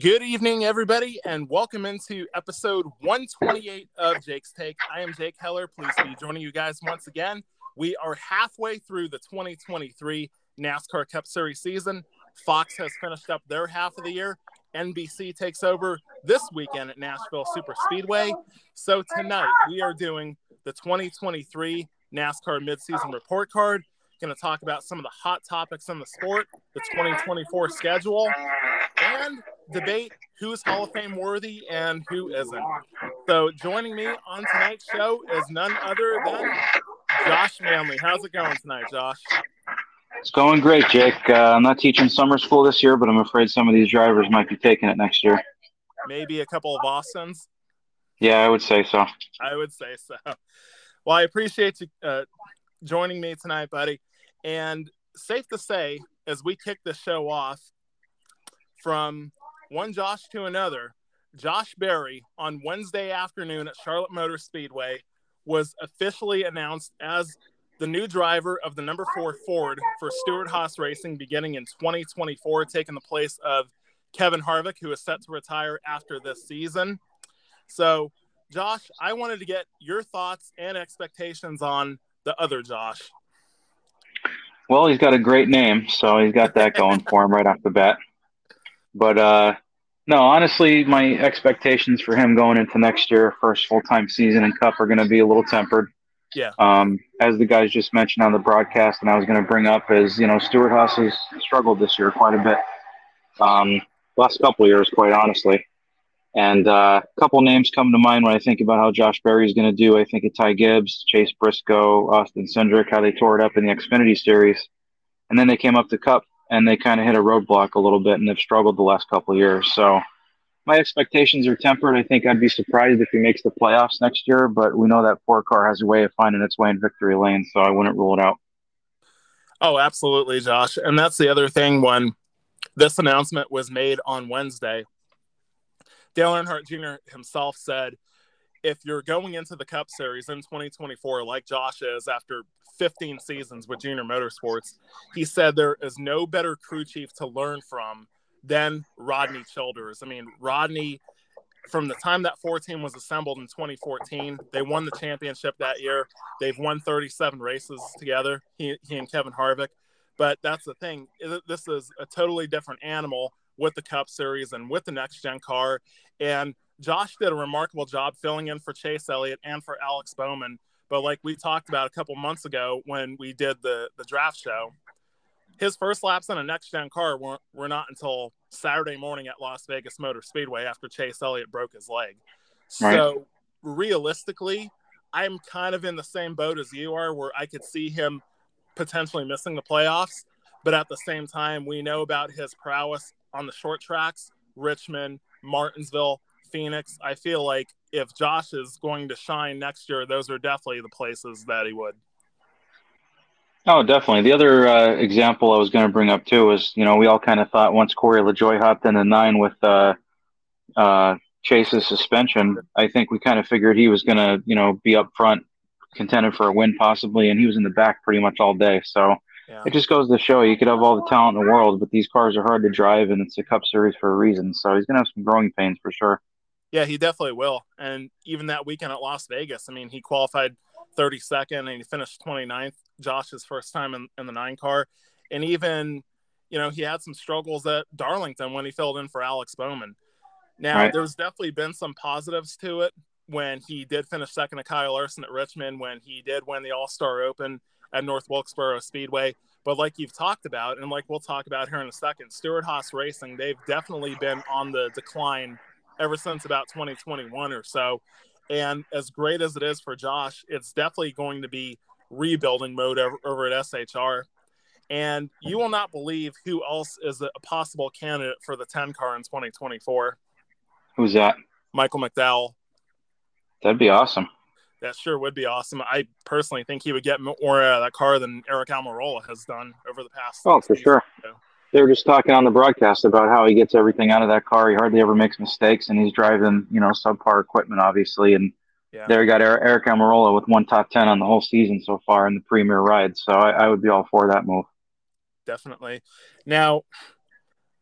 Good evening, everybody, and welcome into episode 128 of Jake's Take. I am Jake Heller. Pleased to be joining you guys once again. We are halfway through the 2023 NASCAR Cup Series season. Fox has finished up their half of the year. NBC takes over this weekend at Nashville Superspeedway. So tonight we are doing the 2023 NASCAR midseason report card. Going to talk about some of the hot topics in the sport, the 2024 schedule, and debate who is Hall of Fame worthy and who isn't. So joining me on tonight's show is none other than Josh Manley. How's it going tonight, Josh? It's going great, Jake. I'm not teaching summer school this year, but I'm afraid some of these drivers might be taking it next year. Maybe a couple of Austins? Yeah, I would say so. Well, I appreciate you joining me tonight, buddy. And safe to say, as we kick the show off, from one Josh to another, Josh Berry on Wednesday afternoon at Charlotte Motor Speedway was officially announced as the new driver of the number 4 Ford for Stewart-Haas Racing beginning in 2024, taking the place of Kevin Harvick, who is set to retire after this season. So, Josh, I wanted to get your thoughts and expectations on the other Josh. Well, he's got a great name, so he's got that going for him right off the bat. But, no, honestly, my expectations for him going into next year, first full-time season in Cup, are going to be a little tempered. Yeah. As the guys just mentioned on the broadcast, and I was going to bring up is, you know, Stewart-Haas has struggled this year quite a bit. Last couple of years, quite honestly. And a couple names come to mind when I think about how Josh Berry is going to do. I think of Ty Gibbs, Chase Briscoe, Austin Cindric, how they tore it up in the Xfinity Series. And then they came up to Cup, and they kind of hit a roadblock a little bit, and they've struggled the last couple of years. So my expectations are tempered. I think I'd be surprised if he makes the playoffs next year, but we know that four car has a way of finding its way in victory lane, so I wouldn't rule it out. Oh, absolutely, Josh. And that's the other thing, when this announcement was made on Wednesday, Dale Earnhardt Jr. himself said, if you're going into the Cup Series in 2024, like Josh is after 15 seasons with Junior Motorsports, he said there is no better crew chief to learn from than Rodney Childers. I mean, Rodney, from the time that 4 team was assembled in 2014, they won the championship that year. They've won 37 races together, he and Kevin Harvick. But that's the thing. This is a totally different animal with the Cup Series and with the next-gen car. And Josh did a remarkable job filling in for Chase Elliott and for Alex Bowman. But like we talked about a couple months ago when we did the draft show, his first laps in a next-gen car were not until Saturday morning at Las Vegas Motor Speedway after Chase Elliott broke his leg. Right. So realistically, I'm kind of in the same boat as you are, where I could see him potentially missing the playoffs. But at the same time, we know about his prowess on the short tracks, Richmond, Martinsville, Phoenix. I feel like if Josh is going to shine next year, those are definitely the places that he would. Oh, definitely. The other example I was going to bring up too is, you know, we all kind of thought once Corey LaJoie hopped in the 9 with Chase's suspension, I think we kind of figured he was going to, you know, be up front, contended for a win possibly, and he was in the back pretty much all day. So yeah. It just goes to show you could have all the talent in the world, but these cars are hard to drive, and it's a Cup Series for a reason. So he's going to have some growing pains for sure. Yeah, he definitely will. And even that weekend at Las Vegas, I mean, he qualified 32nd and he finished 29th, Josh's first time in the 9 car. And even, you know, he had some struggles at Darlington when he filled in for Alex Bowman. Now, right. There's definitely been some positives to it when he did finish second to Kyle Larson at Richmond, when he did win the All-Star Open at North Wilkesboro Speedway. But like you've talked about, and like we'll talk about here in a second, Stewart-Haas Racing, they've definitely been on the decline ever since about 2021 or so. And as great as it is for Josh, it's definitely going to be rebuilding mode over at SHR. And you will not believe who else is a possible candidate for the 10 car in 2024. Who's that? Michael McDowell. That'd be awesome. That sure would be awesome. I personally think he would get more out of that car than Eric Almirola has done over the past. Oh, for sure. They were just talking on the broadcast about how he gets everything out of that car. He hardly ever makes mistakes, and he's driving, you know, subpar equipment, obviously. And yeah. There you got Eric Almirola with one top 10 on the whole season so far in the premier ride. So I would be all for that move. Definitely. Now,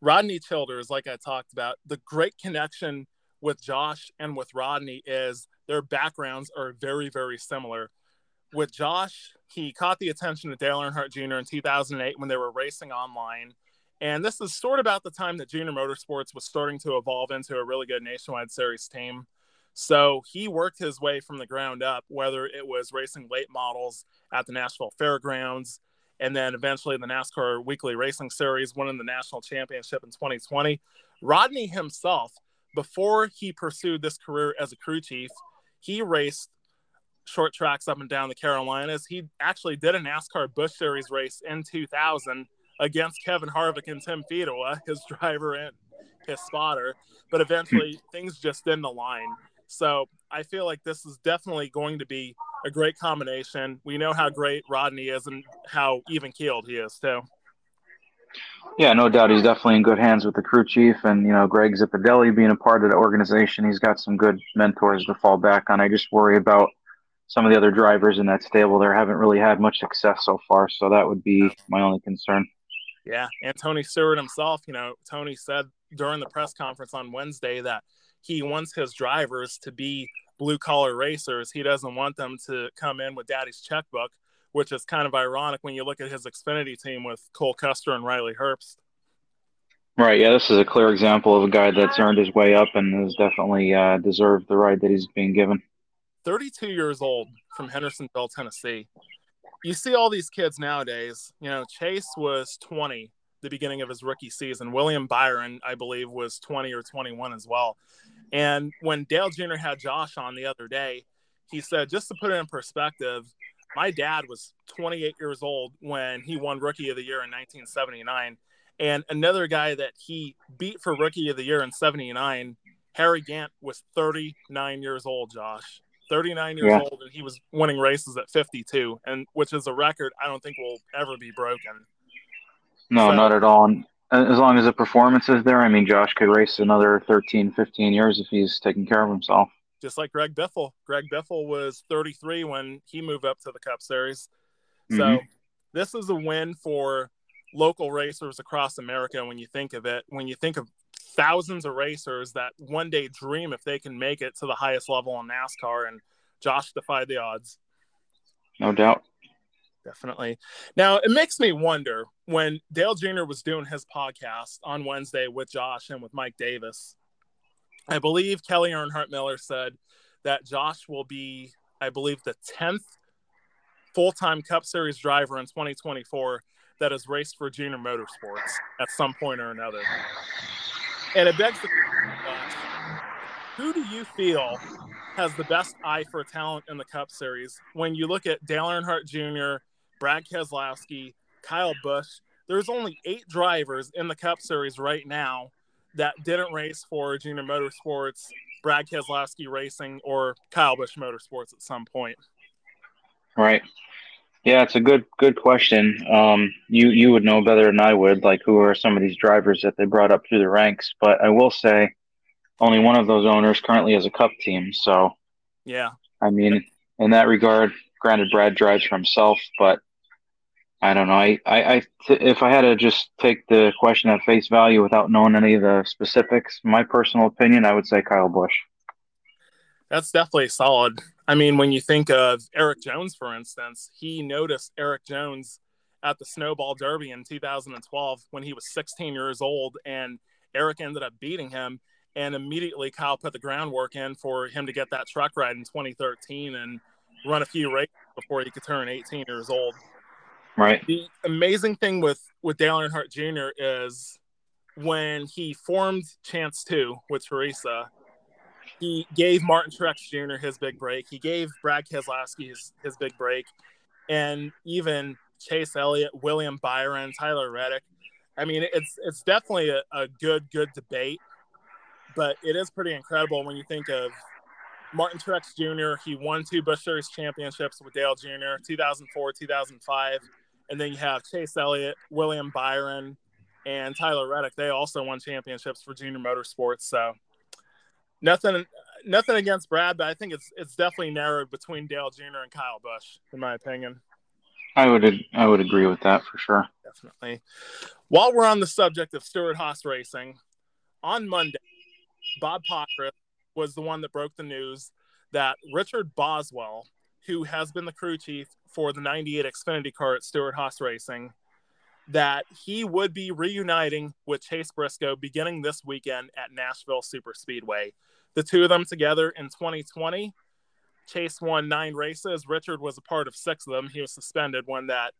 Rodney Childers, like I talked about, the great connection with Josh and with Rodney is their backgrounds are very, very similar. With Josh, he caught the attention of Dale Earnhardt Jr. in 2008 when they were racing online. And this is sort of about the time that Junior Motorsports was starting to evolve into a really good Nationwide Series team. So he worked his way from the ground up, whether it was racing late models at the Nashville Fairgrounds, and then eventually the NASCAR Weekly Racing Series, winning the national championship in 2020. Rodney himself, before he pursued this career as a crew chief, he raced short tracks up and down the Carolinas. He actually did a NASCAR Busch Series race in 2000 against Kevin Harvick and Tim Fedowa, his driver and his spotter. But eventually things just didn't align. So I feel like this is definitely going to be a great combination. We know how great Rodney is and how even-keeled he is, too. Yeah, no doubt. He's definitely in good hands with the crew chief. And, you know, Greg Zipidelli being a part of the organization, he's got some good mentors to fall back on. I just worry about some of the other drivers in that stable there haven't really had much success so far. So that would be my only concern. Yeah, and Tony Stewart himself, you know, Tony said during the press conference on Wednesday that he wants his drivers to be blue-collar racers. He doesn't want them to come in with daddy's checkbook, which is kind of ironic when you look at his Xfinity team with Cole Custer and Riley Herbst. Right, yeah, this is a clear example of a guy that's earned his way up and has definitely deserved the ride that he's being given. 32 years old from Hendersonville, Tennessee. You see all these kids nowadays. You know, Chase was 20 the beginning of his rookie season. William Byron, I believe, was 20 or 21 as well. And when Dale Jr. had Josh on the other day, he said, just to put it in perspective, my dad was 28 years old when he won Rookie of the Year in 1979. And another guy that he beat for Rookie of the Year in 79, Harry Gant, was 39 years old, Josh. 39 years old, and he was winning races at 52, and which is a record I don't think will ever be broken. No, so, not at all. And as long as the performance is there, I mean, Josh could race another 13, 15 years if he's taking care of himself. Just like Greg Biffle. Greg Biffle was 33 when he moved up to the Cup Series. So this is a win for local racers across America when you think of it. When you think of thousands of racers that one day dream if they can make it to the highest level in NASCAR, and Josh defied the odds. No doubt. Definitely. Now, it makes me wonder, when Dale Jr. was doing his podcast on Wednesday with Josh and with Mike Davis, I believe Kelly Earnhardt Miller said that Josh will be, I believe, the 10th full-time Cup Series driver in 2024 that has raced for Junior Motorsports at some point or another. And it begs the question, who do you feel has the best eye for talent in the Cup Series? When you look at Dale Earnhardt Jr., Brad Keselowski, Kyle Busch, there's only 8 drivers in the Cup Series right now that didn't race for Junior Motorsports, Brad Keselowski Racing, or Kyle Busch Motorsports at some point. Right. Yeah, it's a good question. You would know better than I would, like, who are some of these drivers that they brought up through the ranks. But I will say only one of those owners currently has a Cup team. So, yeah, I mean, in that regard, granted, Brad drives for himself, but I don't know. If I had to just take the question at face value without knowing any of the specifics, my personal opinion, I would say Kyle Busch. That's definitely solid. I mean, when you think of Eric Jones, for instance, he noticed Eric Jones at the Snowball Derby in 2012 when he was 16 years old, and Eric ended up beating him, and immediately Kyle put the groundwork in for him to get that truck ride in 2013 and run a few races before he could turn 18 years old. Right. The amazing thing with Dale Earnhardt Jr. is when he formed Chance 2 with Teresa, he gave Martin Truex Jr. his big break. He gave Brad Keselowski his big break. And even Chase Elliott, William Byron, Tyler Reddick. I mean, it's definitely a good debate. But it is pretty incredible when you think of Martin Truex Jr. He won 2 Busch Series championships with Dale Jr., 2004, 2005. And then you have Chase Elliott, William Byron, and Tyler Reddick. They also won championships for Junior Motorsports, so – Nothing against Brad, but I think it's definitely narrowed between Dale Jr. and Kyle Busch, in my opinion. I would agree with that for sure. Definitely. While we're on the subject of Stewart Haas Racing, on Monday, Bob Pottras was the one that broke the news that Richard Boswell, who has been the crew chief for the 98 Xfinity car at Stewart Haas Racing, that he would be reuniting with Chase Briscoe beginning this weekend at Nashville Super Speedway. The two of them together in 2020, Chase won 9 races. Richard was a part of 6 of them. He was suspended when that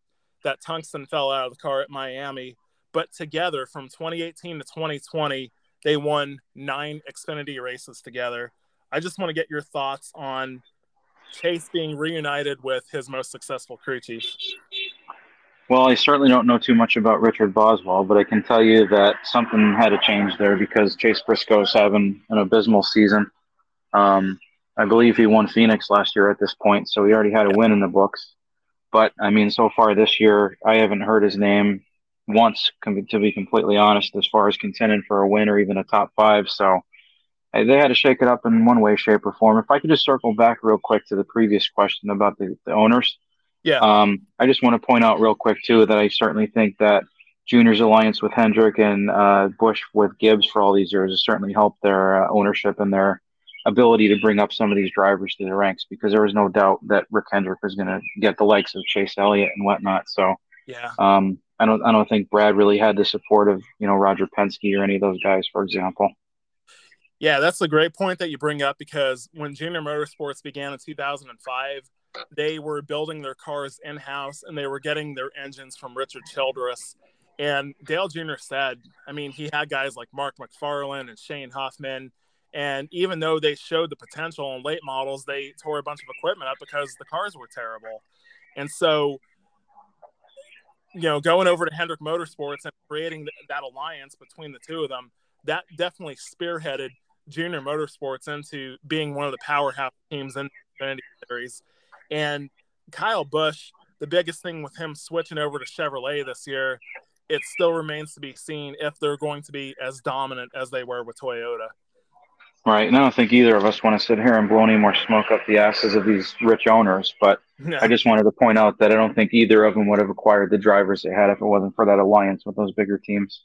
tungsten fell out of the car at Miami. But together from 2018 to 2020, they won 9 Xfinity races together. I just want to get your thoughts on Chase being reunited with his most successful crew chief. Well, I certainly don't know too much about Richard Boswell, but I can tell you that something had to change there because Chase Briscoe is having an abysmal season. I believe he won Phoenix last year at this point, so he already had a win in the books. But, I mean, so far this year, I haven't heard his name once, to be completely honest, as far as contending for a win or even a top 5. So they had to shake it up in one way, shape, or form. If I could just circle back real quick to the previous question about the owners. Yeah. I just want to point out real quick, too, that I certainly think that Junior's alliance with Hendrick and Busch with Gibbs for all these years has certainly helped their ownership and their ability to bring up some of these drivers to the ranks, because there was no doubt that Rick Hendrick was going to get the likes of Chase Elliott and whatnot. So yeah, I don't think Brad really had the support of, you know, Roger Penske or any of those guys, for example. Yeah, that's a great point that you bring up, because when Junior Motorsports began in 2005, they were building their cars in-house and they were getting their engines from Richard Childress. And Dale Jr. said, I mean, he had guys like Mark McFarlane and Shane Huffman. And even though they showed the potential in late models, they tore a bunch of equipment up because the cars were terrible. And so, you know, going over to Hendrick Motorsports and creating that alliance between the two of them, that definitely spearheaded Junior Motorsports into being one of the powerhouse teams in the Xfinity Series. And Kyle Busch, the biggest thing with him switching over to Chevrolet this year, it still remains to be seen if they're going to be as dominant as they were with Toyota. Right, and I don't think either of us want to sit here and blow any more smoke up the asses of these rich owners, but no. I just wanted to point out that I don't think either of them would have acquired the drivers they had if it wasn't for that alliance with those bigger teams.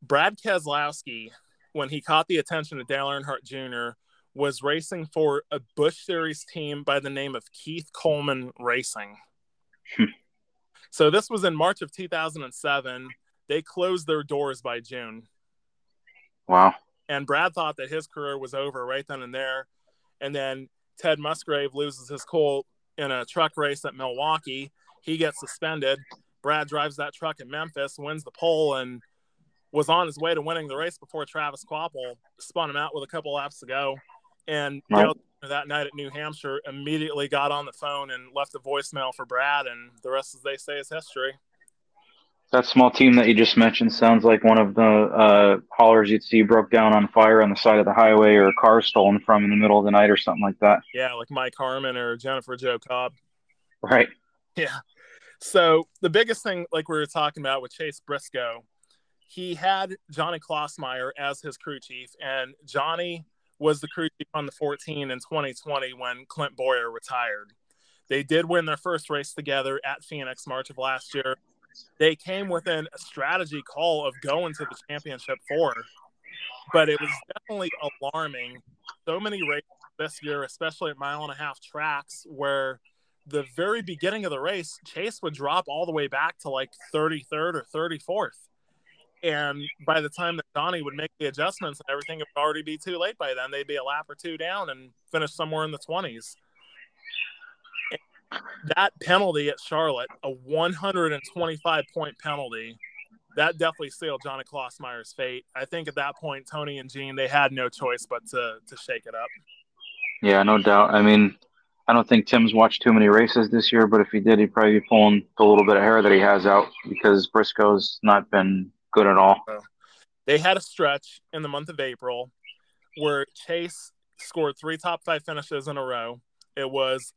Brad Keselowski, when he caught the attention of Dale Earnhardt Jr., was racing for a Busch Series team by the name of Keith Coleman Racing. So this was in March of 2007. They closed their doors by June. Wow. And Brad thought that his career was over right then and there. And then Ted Musgrave loses his cool in a truck race at Milwaukee. He gets suspended. Brad drives that truck in Memphis, wins the pole, and was on his way to winning the race before Travis Quapple spun him out with a couple laps to go. And that night at New Hampshire, immediately got on the phone and left a voicemail for Brad, and the rest, as they say, is history. That small team that you just mentioned sounds like one of the haulers you'd see broke down on fire on the side of the highway, or a car stolen from in the middle of the night or something like that. Yeah, like Mike Harmon or Jennifer Jo Cobb. Right. Yeah. So the biggest thing, like we were talking about with Chase Briscoe, he had Johnny Klossmeyer as his crew chief, and Johnny was the crew chief on the 14 in 2020 when Clint Boyer retired. They did win their first race together at Phoenix, March of last year. They came within a strategy call of going to the championship four, but it was definitely alarming. So many races this year, especially at 1.5 mile tracks, where the very beginning of the race, Chase would drop all the way back to like 33rd or 34th. And by the time that Donnie would make the adjustments and everything, it would already be too late by then. They'd be a lap or two down and finish somewhere in the 20s. That penalty at Charlotte, a 125-point penalty, that definitely sealed Johnny Klossmeyer's fate. I think at that point, Tony and Gene, they had no choice but to shake it up. Yeah, no doubt. I mean, I don't think Tim's watched too many races this year, but if he did, he'd probably be pulling the little bit of hair that he has out, because Briscoe's not been good at all. They had a stretch in the month of April where Chase scored 3 top 5 finishes in a row. It was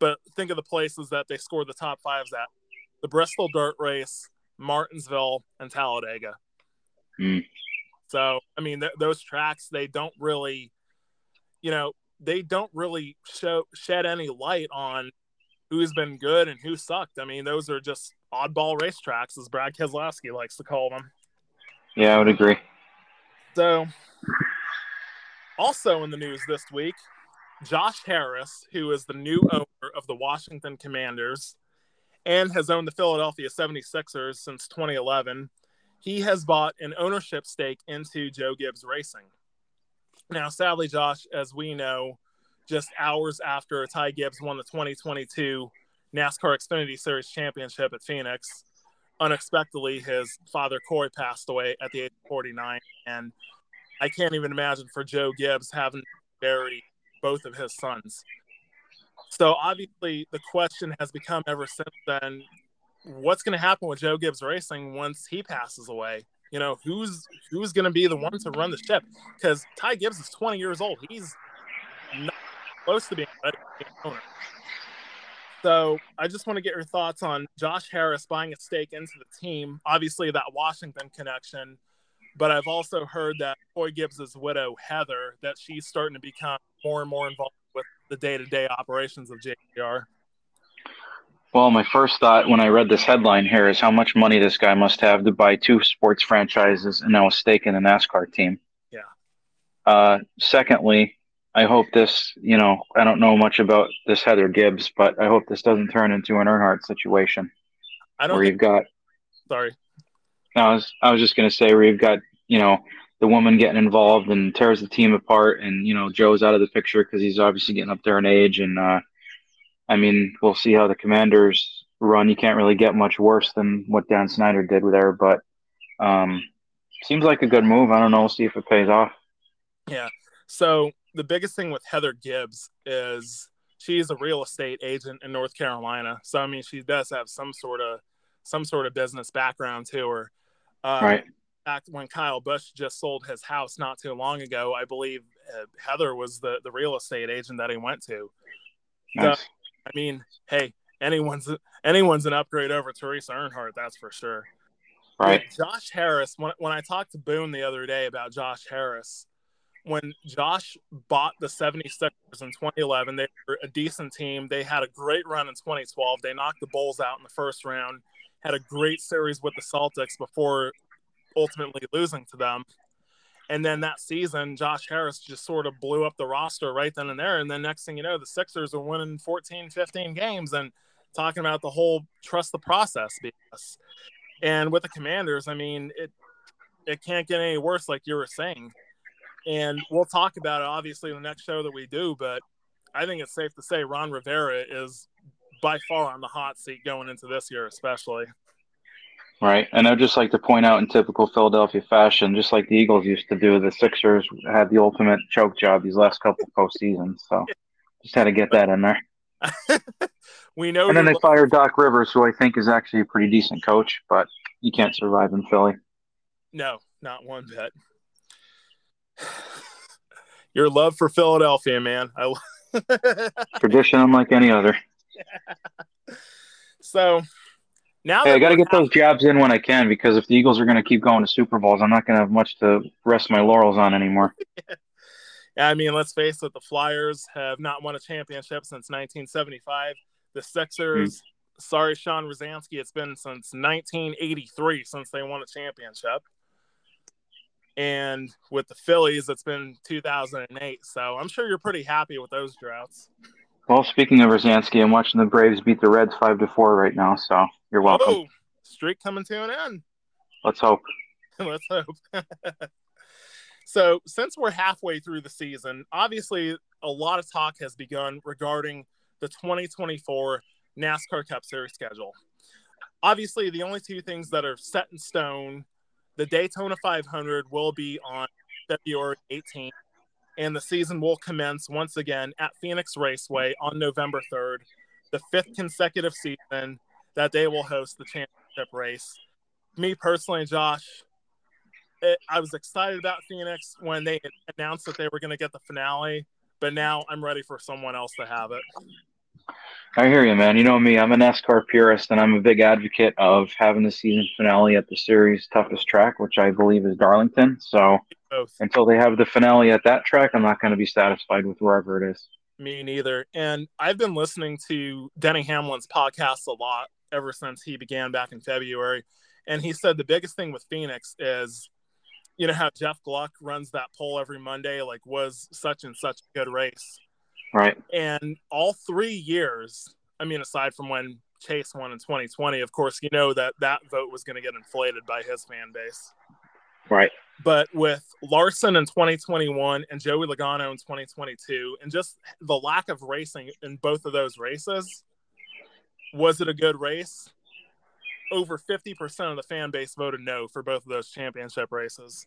But think of the places that they scored the top 5s at: the Bristol Dirt Race, Martinsville, and Talladega. So, I mean, those tracks, they don't really, you know, they don't really shed any light on who's been good and who sucked. I mean, those are just oddball racetracks, as Brad Keselowski likes to call them. Yeah, I would agree. So, also in the news this week, Josh Harris, who is the new owner of the Washington Commanders and has owned the Philadelphia 76ers since 2011, he has bought an ownership stake into Joe Gibbs Racing. Now, sadly, Josh, as we know, just hours after Ty Gibbs won the 2022 NASCAR Xfinity Series Championship at Phoenix, unexpectedly, his father, Corey, passed away at the age of 49. And I can't even imagine for Joe Gibbs having to bury both of his sons. So obviously the question has become ever since then, what's going to happen with Joe Gibbs Racing once he passes away? You know, who's going to be the one to run the ship? Because Ty Gibbs is 20 years old. He's not close to being an owner. So I just want to get your thoughts on Josh Harris buying a stake into the team, obviously that Washington connection. But I've also heard that Corey Gibbs' widow, Heather, that she's starting to become more and more involved with the day-to-day operations of JGR. Well, my first thought when I read this headline here is how much money this guy must have to buy two sports franchises and now a stake in a NASCAR team. Yeah. Secondly, I hope this, you know, I don't know much about this Heather Gibbs, but I hope this doesn't turn into an Earnhardt situation. I don't where you've got. Sorry. I was just going to say where you've got, you know, the woman getting involved and tears the team apart, and, you know, Joe's out of the picture because he's obviously getting up there in age. And, I mean, we'll see how the Commanders run. You can't really get much worse than what Dan Snyder did there, but seems like a good move. I don't know. We'll see if it pays off. Yeah. So the biggest thing with Heather Gibbs is she's a real estate agent in North Carolina. So, I mean, she does have some sort of business background to her. Right. In fact, when Kyle Busch just sold his house not too long ago, I believe Heather was the real estate agent that he went to. Nice. So, I mean, hey, anyone's an upgrade over Teresa Earnhardt, that's for sure. Right. But Josh Harris, when I talked to Boone the other day about Josh Harris, when Josh bought the 76ers in 2011, they were a decent team. They had a great run in 2012. They knocked the Bulls out in the first round. Had a great series with the Celtics before ultimately losing to them. And then that season, Josh Harris just sort of blew up the roster right then and there. And then next thing you know, the Sixers are winning 14, 15 games and talking about the whole trust the process BS. And with the Commanders, I mean, it can't get any worse, like you were saying. And we'll talk about it, obviously, in the next show that we do. But I think it's safe to say Ron Rivera is – by far on the hot seat going into this year, especially. Right. And I'd just like to point out in typical Philadelphia fashion, just like the Eagles used to do, the Sixers had the ultimate choke job these last couple postseasons. So just had to get that in there. We know. And then they fired Doc Rivers, who I think is actually a pretty decent coach, but you can't survive in Philly. No, not one bit. Your love for Philadelphia, man. Tradition unlike any other. Yeah. So now I got to get those jabs in when I can, because if the Eagles are going to keep going to Super Bowls, I'm not going to have much to rest my laurels on anymore. Yeah, I mean, let's face it, the Flyers have not won a championship since 1975. The Sixers, sorry, Sean Rosansky, it's been since 1983 since they won a championship. And with the Phillies, it's been 2008. So I'm sure you're pretty happy with those droughts. Well, speaking of Rosansky, I'm watching the Braves beat the Reds 5-4 right now, so you're welcome. Oh, streak coming to an end. Let's hope. Let's hope. So, since we're halfway through the season, obviously a lot of talk has begun regarding the 2024 NASCAR Cup Series schedule. Obviously, the only two things that are set in stone, the Daytona 500 will be on February 18th. And the season will commence once again at Phoenix Raceway on November 3rd, the fifth consecutive season that they will host the championship race. Me personally, Josh, I was excited about Phoenix when they announced that they were going to get the finale, but now I'm ready for someone else to have it. I hear you, man. You know me, I'm a NASCAR purist, and I'm a big advocate of having the season finale at the series' toughest track, which I believe is Darlington. So until they have the finale at that track, I'm not going to be satisfied with wherever it is. Me neither. And I've been listening to Denny Hamlin's podcast a lot ever since he began back in February. And he said the biggest thing with Phoenix is, you know, how Jeff Gluck runs that poll every Monday, like, was such and such a good race. Right. And all 3 years, I mean, aside from when Chase won in 2020, of course, you know that vote was going to get inflated by his fan base. Right. But with Larson in 2021 and Joey Logano in 2022, and just the lack of racing in both of those races, was it a good race? Over 50% of the fan base voted no for both of those championship races.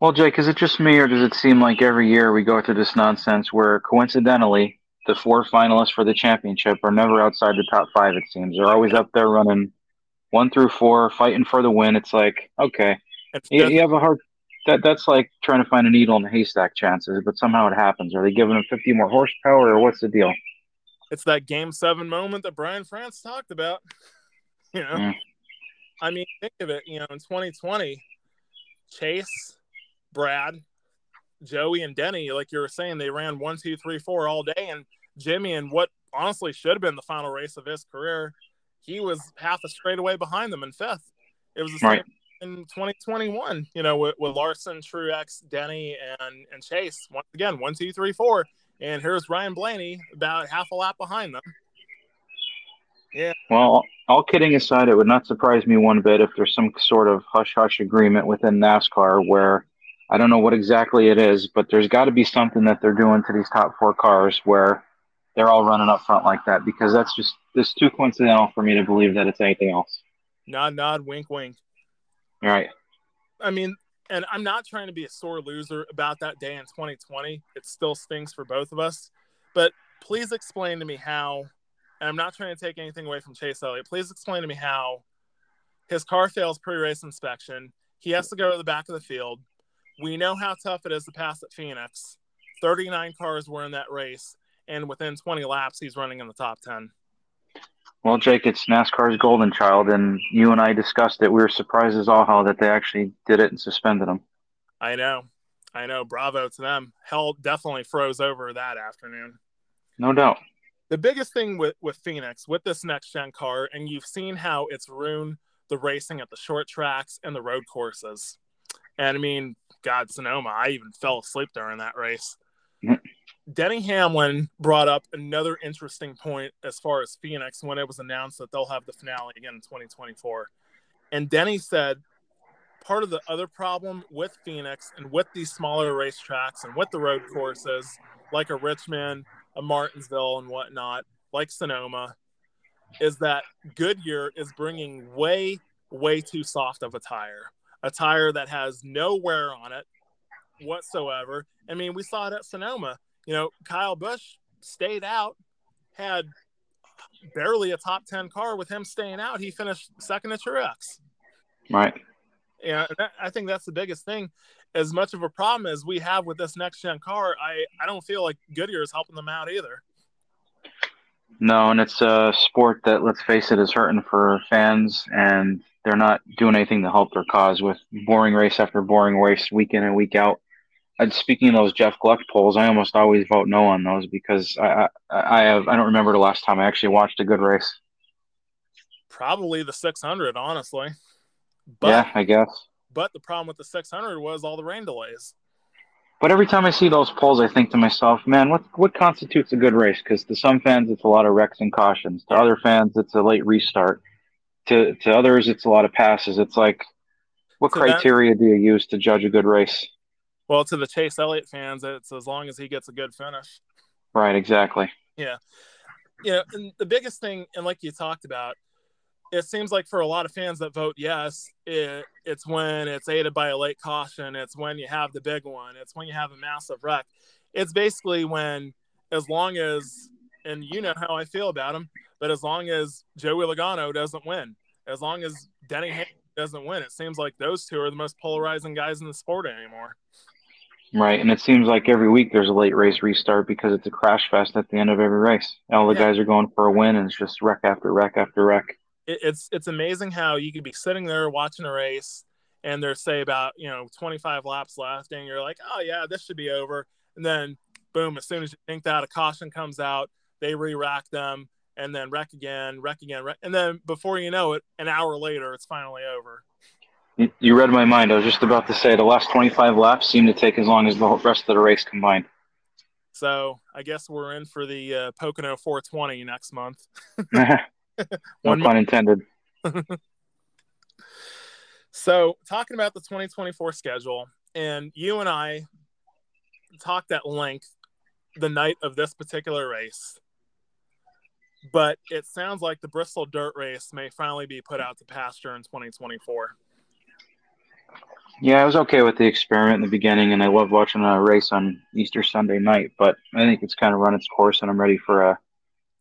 Well, Jake, is it just me, or does it seem like every year we go through this nonsense where coincidentally the four finalists for the championship are never outside the top five, it seems. They're always up there running 1 through 4, fighting for the win. It's like, okay. You have a hard that's like trying to find a needle in a haystack chances, but somehow it happens. Are they giving them 50 more horsepower, or what's the deal? It's that Game 7 moment that Brian France talked about. You know, I mean, think of it. You know, in 2020, Chase, Brad, Joey, and Denny, like you were saying, they ran 1, 2, 3, 4 all day. And Jimmy, in what honestly should have been the final race of his career, he was half a straightaway behind them in fifth. It was the same. Right. In 2021, you know, with Larson, Truex, Denny, and Chase, once again, 1, 2, 3, 4, and here's Ryan Blaney about half a lap behind them. Yeah. Well, all kidding aside, it would not surprise me one bit if there's some sort of hush-hush agreement within NASCAR where, I don't know what exactly it is, but there's got to be something that they're doing to these top four cars where they're all running up front like that, because that's just, it's too coincidental for me to believe that it's anything else. Nod, nod, wink, wink. Right. I mean, and I'm not trying to be a sore loser about that day in 2020. It still stings for both of us. But please explain to me how, and I'm not trying to take anything away from Chase Elliott, please explain to me how his car fails pre-race inspection. He has to go to the back of the field. We know how tough it is to pass at Phoenix. 39 cars were in that race, and within 20 laps, he's running in the top 10. Well, Jake, it's NASCAR's golden child, and you and I discussed it. We were surprised as all hell that they actually did it and suspended him. I know. Bravo to them. Hell definitely froze over that afternoon. No doubt. The biggest thing with Phoenix, with this next-gen car, and you've seen how it's ruined the racing at the short tracks and the road courses. And, I mean, God, Sonoma, I even fell asleep during that race. Mm-hmm. Denny Hamlin brought up another interesting point as far as Phoenix when it was announced that they'll have the finale again in 2024. And Denny said part of the other problem with Phoenix and with these smaller racetracks and with the road courses, like a Richmond, a Martinsville and whatnot, like Sonoma, is that Goodyear is bringing way, way too soft of a tire that has no wear on it whatsoever. I mean, we saw it at Sonoma. You know, Kyle Busch stayed out, had barely a top 10 car with him staying out. He finished second at Truex. Right. Yeah, I think that's the biggest thing. As much of a problem as we have with this next-gen car, I don't feel like Goodyear is helping them out either. No, and it's a sport that, let's face it, is hurting for fans, and they're not doing anything to help their cause with boring race after boring race, week in and week out. And speaking of those Jeff Gluck polls, I almost always vote no on those because I don't remember the last time I actually watched a good race. Probably the 600, honestly. But, yeah, I guess. But the problem with the 600 was all the rain delays. But every time I see those polls, I think to myself, man, what constitutes a good race? Because to some fans, it's a lot of wrecks and cautions. To other fans, it's a late restart. To others, it's a lot of passes. It's like, what criteria do you use to judge a good race? Well, to the Chase Elliott fans, it's as long as he gets a good finish. Right, exactly. Yeah. You know, and the biggest thing, and like you talked about, it seems like for a lot of fans that vote yes, it's when it's aided by a late caution. It's when you have the big one. It's when you have a massive wreck. It's basically when, as long as, and you know how I feel about him, but as long as Joey Logano doesn't win, as long as Denny Hamlin doesn't win, it seems like those two are the most polarizing guys in the sport anymore. Right, and it seems like every week there's a late race restart because it's a crash fest at the end of every race. All the guys are going for a win, and it's just wreck after wreck after wreck. It's amazing how you could be sitting there watching a race, and there's, say, about 25 laps left, and you're like, oh, yeah, this should be over. And then, boom, as soon as you think that, a caution comes out, they re-rack them, and then wreck again, and then before you know it, an hour later, it's finally over. You read my mind. I was just about to say the last 25 laps seem to take as long as the rest of the race combined. So I guess we're in for the Pocono 420 next month. No pun intended. So talking about the 2024 schedule, and you and I talked at length the night of this particular race, but it sounds like the Bristol Dirt Race may finally be put out to pasture in 2024. Yeah, I was okay with the experiment in the beginning, and I love watching a race on Easter Sunday night, but I think it's kind of run its course, and I'm ready for a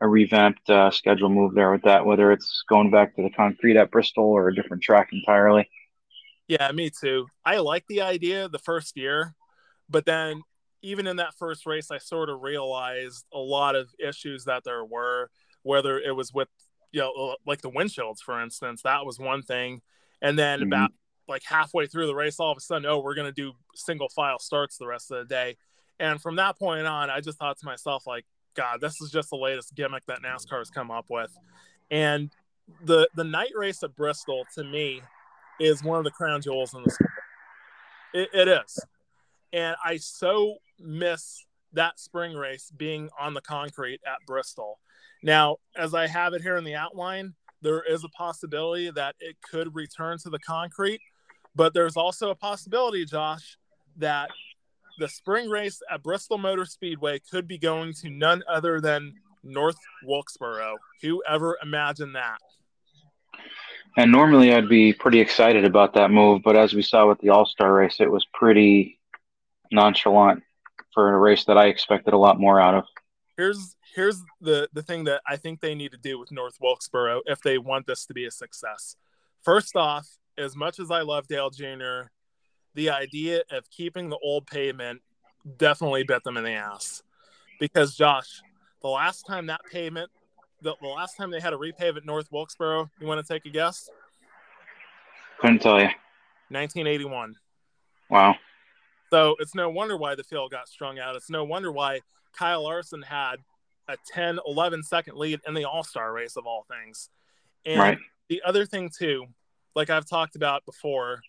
revamped schedule move there with that, whether it's going back to the concrete at Bristol or a different track entirely. Yeah, me too. I like the idea the first year, but then even in that first race, I sort of realized a lot of issues that there were, whether it was with, you know, like the windshields, for instance, that was one thing. And then about like halfway through the race, all of a sudden, oh, we're going to do single file starts the rest of the day. And from that point on, I just thought to myself, like, God, this is just the latest gimmick that NASCAR has come up with. And the night race at Bristol, to me, is one of the crown jewels in the sport. It is. And I so miss that spring race being on the concrete at Bristol. Now, as I have it here in the outline, there is a possibility that it could return to the concrete, but there's also a possibility, Josh, that the spring race at Bristol Motor Speedway could be going to none other than North Wilkesboro. Whoever imagined that? And normally I'd be pretty excited about that move, but as we saw with the All-Star race, it was pretty nonchalant for a race that I expected a lot more out of. Here's the thing that I think they need to do with North Wilkesboro if they want this to be a success. First off, as much as I love Dale Jr., the idea of keeping the old pavement definitely bit them in the ass. Because, Josh, the last time that pavement – the last time they had a repave at North Wilkesboro, you want to take a guess? Couldn't tell you. 1981. Wow. So it's no wonder why the field got strung out. It's no wonder why Kyle Larson had a 10, 11-second lead in the All-Star race of all things. And right. The other thing, too, like I've talked about before,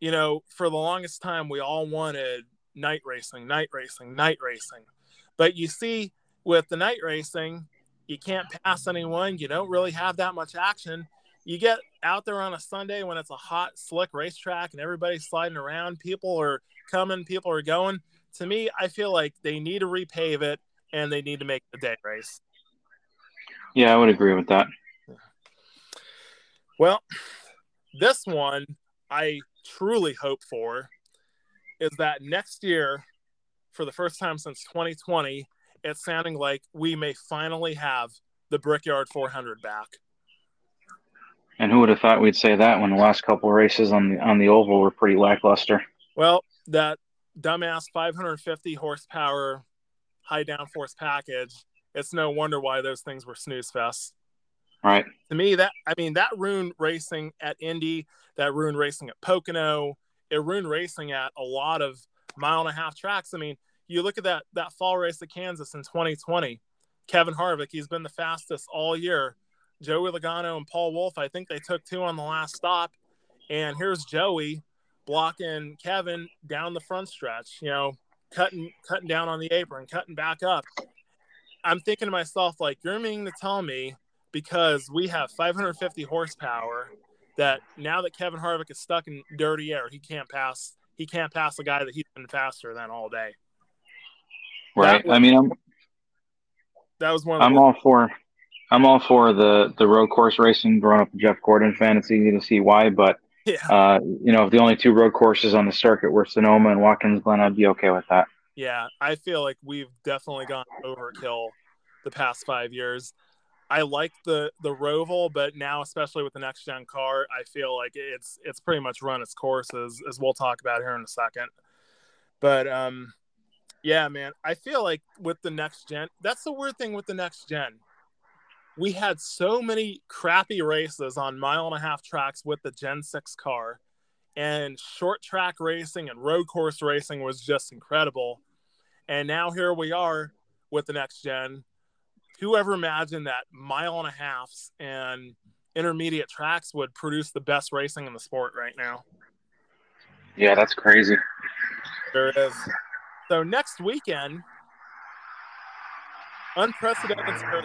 you know, for the longest time we all wanted night racing. But you see with the night racing – you can't pass anyone. You don't really have that much action. You get out there on a Sunday when it's a hot, slick racetrack and everybody's sliding around. People are coming. People are going. To me, I feel like they need to repave it and they need to make the day race. Yeah, I would agree with that. Well, this one I truly hope for is that next year, for the first time since 2020, it's sounding like we may finally have the Brickyard 400 back. And who would have thought we'd say that when the last couple of races on the oval were pretty lackluster? Well, that dumbass 550 horsepower high downforce package, it's no wonder why those things were snooze fests. Right. To me, that ruined racing at Indy, that ruined racing at Pocono, it ruined racing at a lot of mile-and-a-half tracks. I mean, you look at that fall race at Kansas in 2020, Kevin Harvick, he's been the fastest all year. Joey Logano and Paul Wolf, I think they took two on the last stop. And here's Joey blocking Kevin down the front stretch, you know, cutting down on the apron, cutting back up. I'm thinking to myself, like, you're meaning to tell me because we have 550 horsepower that now that Kevin Harvick is stuck in dirty air, he can't pass the guy that he's been faster than all day. Right. I'm all for the road course racing. Growing up a Jeff Gordon fan, it's easy to see why, but yeah. You know, if the only two road courses on the circuit were Sonoma and Watkins Glen, I'd be okay with that. Yeah, I feel like we've definitely gone overkill the past 5 years. I like the Roval, but now especially with the next gen car, I feel like it's pretty much run its course, as we'll talk about here in a second. But yeah, man, I feel like with the next gen, that's the weird thing with the next gen. We had so many crappy races on mile-and-a-half tracks with the Gen 6 car, and short track racing and road course racing was just incredible. And now here we are with the next gen. Whoever imagined that mile and a halfs and intermediate tracks would produce the best racing in the sport right now? Yeah, that's crazy. There it is. So next weekend, unprecedented territory.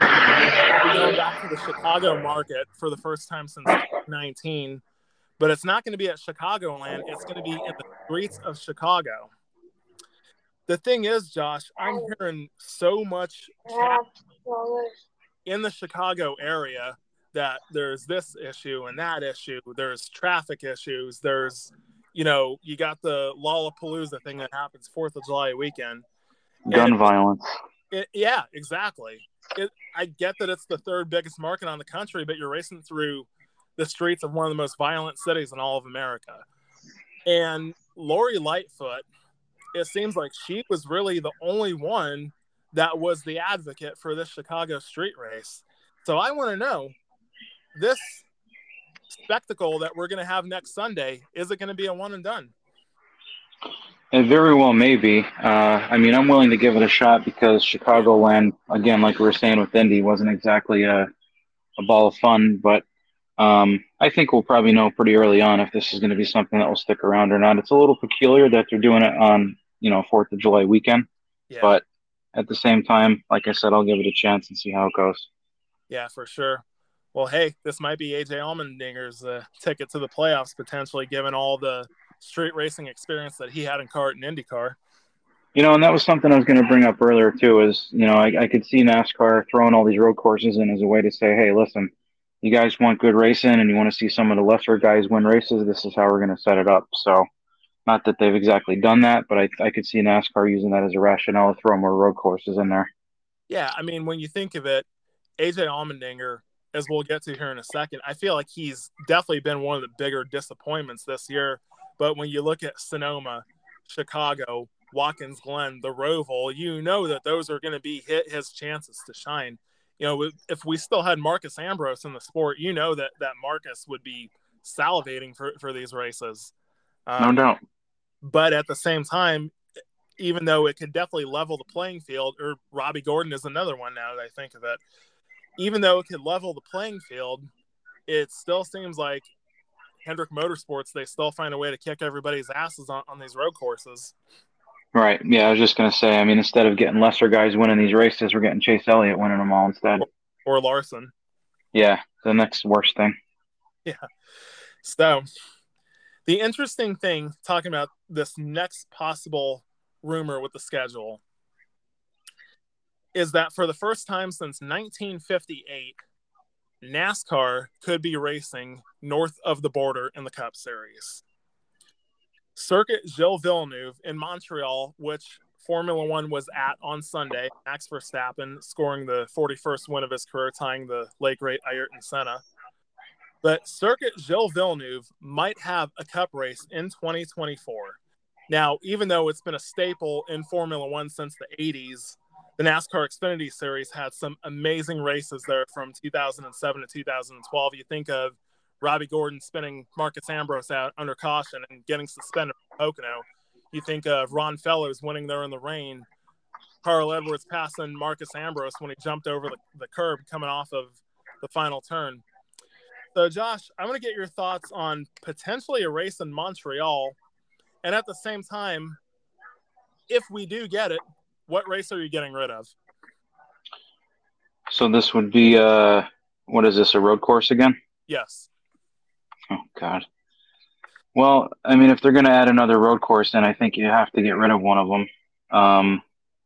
We're going back to the Chicago market for the first time since 2019, but it's not going to be at Chicagoland. It's going to be in the streets of Chicago. The thing is, Josh, I'm hearing so much chat in the Chicago area that there's this issue and that issue. There's traffic issues. There's, you know, you got the Lollapalooza thing that happens 4th of July weekend. Gun violence. Yeah, exactly. I get that it's the third biggest market on the country, but you're racing through the streets of one of the most violent cities in all of America. And Lori Lightfoot, it seems like she was really the only one that was the advocate for this Chicago street race. So I want to know, this spectacle that we're going to have next Sunday, is it going to be a one and done? It very well may be. I mean, I'm willing to give it a shot because Chicagoland, again, like we were saying with Indy, wasn't exactly a ball of fun. But I think we'll probably know pretty early on if this is going to be something that will stick around or not. It's a little peculiar that they're doing it on, 4th of July weekend. Yeah. But at the same time, like I said, I'll give it a chance and see how it goes. Yeah, for sure. Well, hey, this might be A.J. Allmendinger's ticket to the playoffs, potentially, given all the street racing experience that he had in kart and IndyCar. And that was something I was going to bring up earlier, too, is, I could see NASCAR throwing all these road courses in as a way to say, hey, listen, you guys want good racing and you want to see some of the lesser guys win races, this is how we're going to set it up. So not that they've exactly done that, but I could see NASCAR using that as a rationale to throw more road courses in there. Yeah, I mean, when you think of it, A.J. Allmendinger, as we'll get to here in a second, I feel like he's definitely been one of the bigger disappointments this year. But when you look at Sonoma, Chicago, Watkins Glen, the Roval, that those are going to be his chances to shine. If we still had Marcus Ambrose in the sport, that Marcus would be salivating for these races. No doubt. But at the same time, even though it could definitely level the playing field, or Robbie Gordon is another one now that I think of it, even though it could level the playing field, it still seems like Hendrick Motorsports, they still find a way to kick everybody's asses on these road courses. Right. Yeah, I was just going to say, I mean, instead of getting lesser guys winning these races, we're getting Chase Elliott winning them all instead. Or Larson. Yeah, the next worst thing. Yeah. So the interesting thing, talking about this next possible rumor with the schedule, is that for the first time since 1958, NASCAR could be racing north of the border in the Cup Series. Circuit Gilles Villeneuve in Montreal, which Formula One was at on Sunday, Max Verstappen scoring the 41st win of his career, tying the late great Ayrton Senna. But Circuit Gilles Villeneuve might have a Cup race in 2024. Now, even though it's been a staple in Formula One since the 80s, the NASCAR Xfinity Series had some amazing races there from 2007 to 2012. You think of Robbie Gordon spinning Marcus Ambrose out under caution and getting suspended from Pocono. You think of Ron Fellows winning there in the rain. Carl Edwards passing Marcus Ambrose when he jumped over the curb coming off of the final turn. So, Josh, I want to get your thoughts on potentially a race in Montreal. And at the same time, if we do get it, what race are you getting rid of? So this would be, what is this, a road course again? Yes. Oh, God. Well, I mean, if they're going to add another road course, then I think you have to get rid of one of them.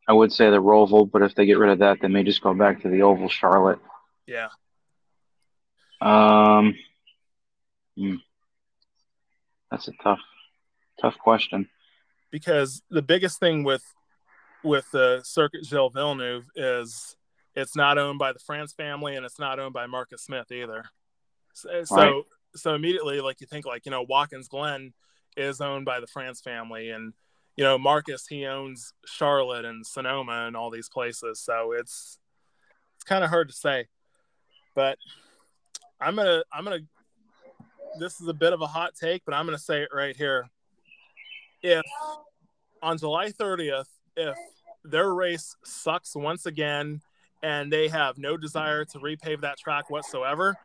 I would say the Roval, but if they get rid of that, they may just go back to the Oval Charlotte. Yeah. That's a tough question. Because the biggest thing with the Circuit Gilles Villeneuve is it's not owned by the France family and it's not owned by Marcus Smith either. So immediately, like, you think, like, Watkins Glen is owned by the France family, and Marcus, he owns Charlotte and Sonoma and all these places. So it's kind of hard to say, but I'm going to, this is a bit of a hot take, but I'm going to say it right here. If on July 30th, if their race sucks once again and they have no desire to repave that track whatsoever,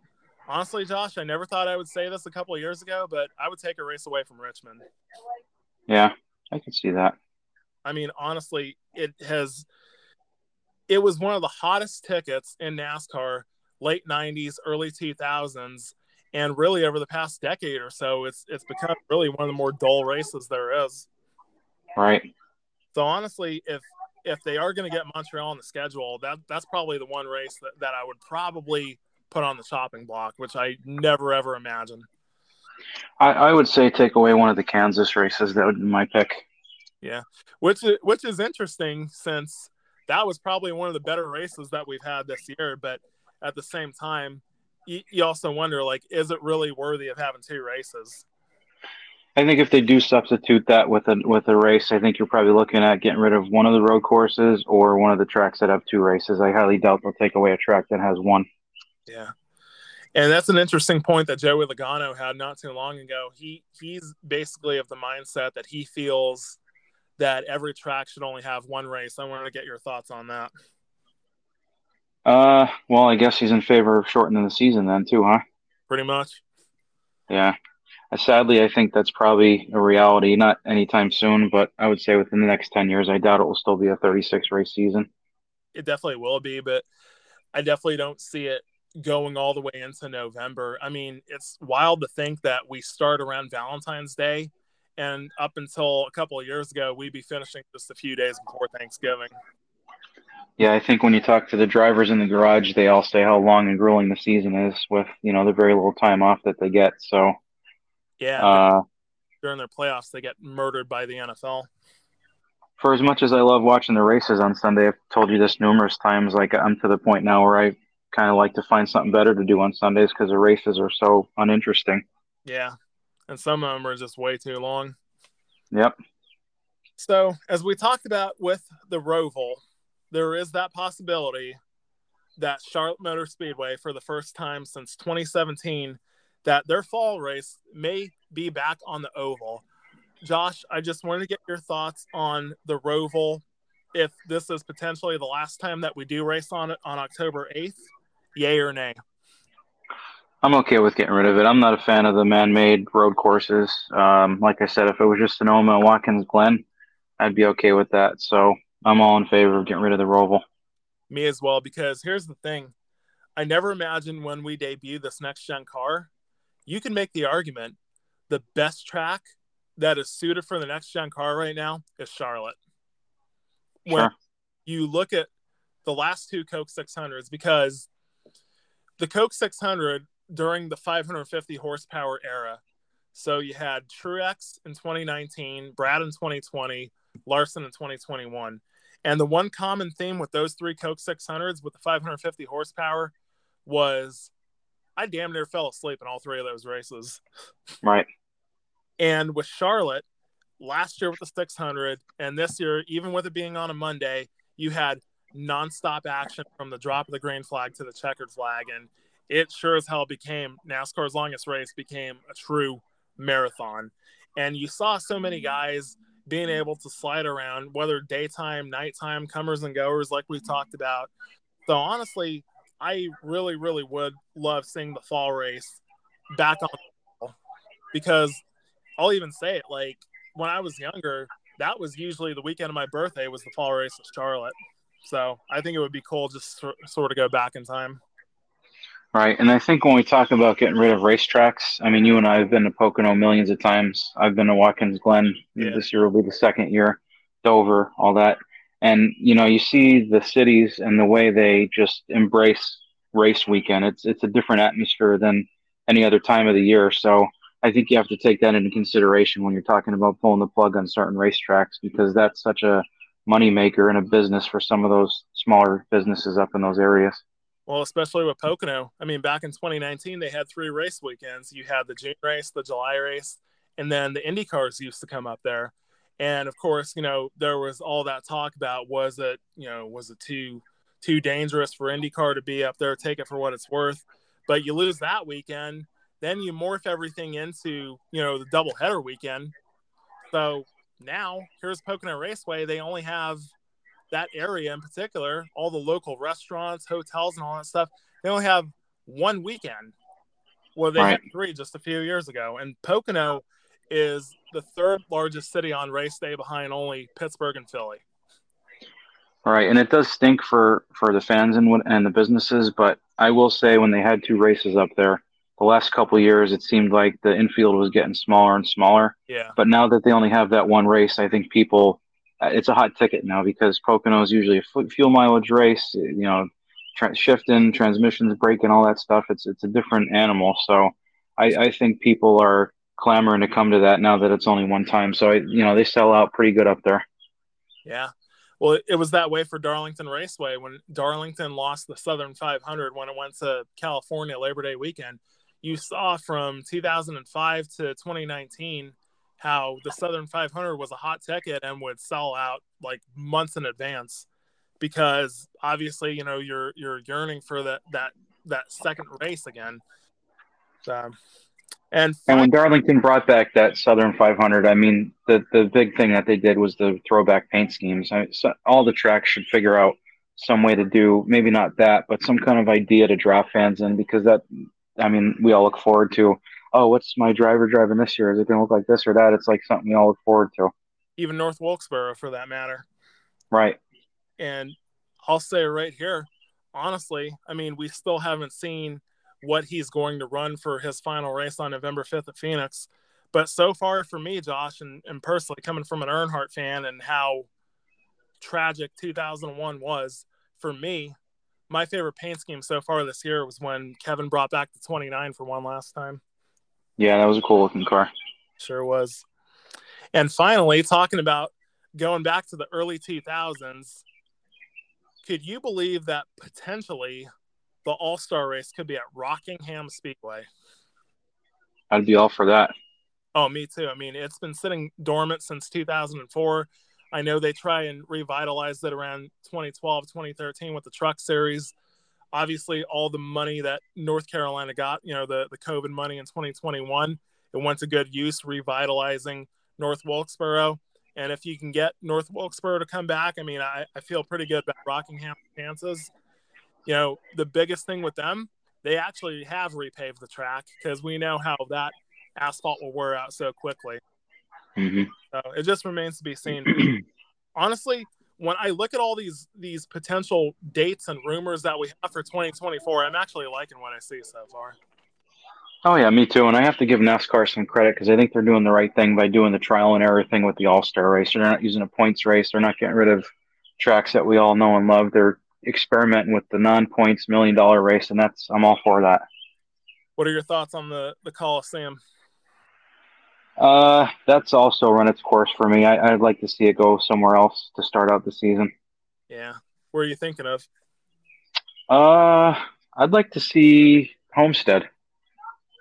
honestly, Josh, I never thought I would say this a couple of years ago, but I would take a race away from Richmond. Yeah, I can see that. I mean, honestly, it was one of the hottest tickets in NASCAR, late 90s, early 2000s, and really over the past decade or so, it's become really one of the more dull races there is. Right. So honestly, if they are going to get Montreal on the schedule, that's probably the one race that I would probably put on the chopping block, which I never, ever imagined. I would say take away one of the Kansas races. That would be my pick. Yeah, which is interesting since that was probably one of the better races that we've had this year. But at the same time, you also wonder, like, is it really worthy of having two races? I think if they do substitute that with a race, I think you're probably looking at getting rid of one of the road courses or one of the tracks that have two races. I highly doubt they'll take away a track that has one. Yeah. And that's an interesting point that Joey Logano had not too long ago. He's basically of the mindset that he feels that every track should only have one race. I wanted to get your thoughts on that. Well, I guess he's in favor of shortening the season then too, huh? Pretty much. Yeah. Sadly, I think that's probably a reality. Not anytime soon, but I would say within the next 10 years, I doubt it will still be a 36-race season. It definitely will be, but I definitely don't see it going all the way into November. I mean, it's wild to think that we start around Valentine's Day, and up until a couple of years ago, we'd be finishing just a few days before Thanksgiving. Yeah, I think when you talk to the drivers in the garage, they all say how long and grueling the season is with, you know, the very little time off that they get. So, yeah, during their playoffs, they get murdered by the NFL. For as much as I love watching the races on Sunday, I've told you this numerous times, like I'm to the point now where I kind of like to find something better to do on Sundays because the races are so uninteresting. Yeah, and some of them are just way too long. Yep. So as we talked about with the Roval, there is that possibility that Charlotte Motor Speedway, for the first time since 2017, that their fall race may be back on the oval. Josh, I just wanted to get your thoughts on the Roval, if this is potentially the last time that we do race on it on October 8th, yay or nay? I'm okay with getting rid of it. I'm not a fan of the man-made road courses. Like I said, if it was just Sonoma and Watkins Glen, I'd be okay with that. So I'm all in favor of getting rid of the Roval. Me as well, because here's the thing. I never imagined when we debut this next-gen car, you can make the argument the best track that is suited for the next-gen car right now is Charlotte. When you look at the last two Coke 600s, because the Coke 600 during the 550 horsepower era, so you had Truex in 2019, Brad in 2020, Larson in 2021. And the one common theme with those three Coke 600s with the 550 horsepower was I damn near fell asleep in all three of those races. Right. And with Charlotte, last year with the 600 and this year, even with it being on a Monday, you had nonstop action from the drop of the green flag to the checkered flag. And it sure as hell became NASCAR's longest race, became a true marathon. And you saw so many guys being able to slide around, whether daytime, nighttime, comers and goers, like we talked about. So honestly, I really, really would love seeing the fall race back on the wall, because I'll even say it, like, when I was younger, that was usually the weekend of my birthday was the fall race in Charlotte. So I think it would be cool just to sort of go back in time. Right. And I think when we talk about getting rid of racetracks, I mean, you and I have been to Pocono millions of times. I've been to Watkins Glen. Yeah. This year will be the second year. Dover, all that. And, you know, you see the cities and the way they just embrace race weekend. It's a different atmosphere than any other time of the year. So I think you have to take that into consideration when you're talking about pulling the plug on certain racetracks, because that's such a moneymaker and a business for some of those smaller businesses up in those areas. Well, especially with Pocono. I mean, back in 2019, they had three race weekends. You had the June race, the July race, and then the IndyCars used to come up there. And, of course, you know, there was all that talk about was it too dangerous for IndyCar to be up there, take it for what it's worth. But you lose that weekend. Then you morph everything into, you know, the doubleheader weekend. So Now, here's Pocono Raceway. They only have that area in particular, all the local restaurants, hotels, and all that stuff. They only have one weekend. Well, they had three just a few years ago. And Pocono is the third largest city on race day behind only Pittsburgh and Philly. All right. And it does stink for the fans and the businesses. But I will say when they had two races up there, the last couple of years, it seemed like the infield was getting smaller and smaller. Yeah. But now that they only have that one race, I think people – it's a hot ticket now because Pocono is usually a fuel mileage race, you know, shifting, transmissions, braking, all that stuff. It's a different animal. So I think people are clamoring to come to that now that it's only one time. So, you know, they sell out pretty good up there. Yeah. Well, it was that way for Darlington Raceway when Darlington lost the Southern 500 when it went to California Labor Day weekend. You saw from 2005 to 2019 how the Southern 500 was a hot ticket and would sell out like months in advance because obviously, you know, you're yearning for that second race again. So, and when Darlington brought back that Southern 500, I mean, the big thing that they did was the throwback paint schemes. I mean, so all the tracks should figure out some way to do, maybe not that, but some kind of idea to draw fans in because that – I mean, we all look forward to, oh, what's my driver driving this year? Is it going to look like this or that? It's like something we all look forward to. Even North Wilkesboro, for that matter. Right. And I'll say right here, honestly, I mean, we still haven't seen what he's going to run for his final race on November 5th at Phoenix. But so far for me, Josh, and personally coming from an Earnhardt fan and how tragic 2001 was for me, my favorite paint scheme so far this year was when Kevin brought back the 29 for one last time. Yeah, that was a cool-looking car. Sure was. And finally, talking about going back to the early 2000s, could you believe that potentially the All-Star race could be at Rockingham Speedway? I'd be all for that. Oh, me too. I mean, it's been sitting dormant since 2004. I know they try and revitalize it around 2012, 2013 with the truck series. Obviously, all the money that North Carolina got, you know, the COVID money in 2021, it went to good use revitalizing North Wilkesboro. And if you can get North Wilkesboro to come back, I mean, I feel pretty good about Rockingham's chances. You know, the biggest thing with them, they actually have repaved the track because we know how that asphalt will wear out so quickly. Mm-hmm. So it just remains to be seen. Honestly, when I look at all these potential dates and rumors that we have for 2024, I'm actually liking what I see so far. Oh, yeah, me too. And I have to give NASCAR some credit because I think they're doing the right thing by doing the trial and error thing with the All-Star race. They're not using a points race. They're not getting rid of tracks that we all know and love. They're experimenting with the non-points $1 million race, and I'm all for that. What are your thoughts on the Coliseum? That's also run its course for me. I'd like to see it go somewhere else to start out the season. Yeah. What are you thinking of? I'd like to see Homestead.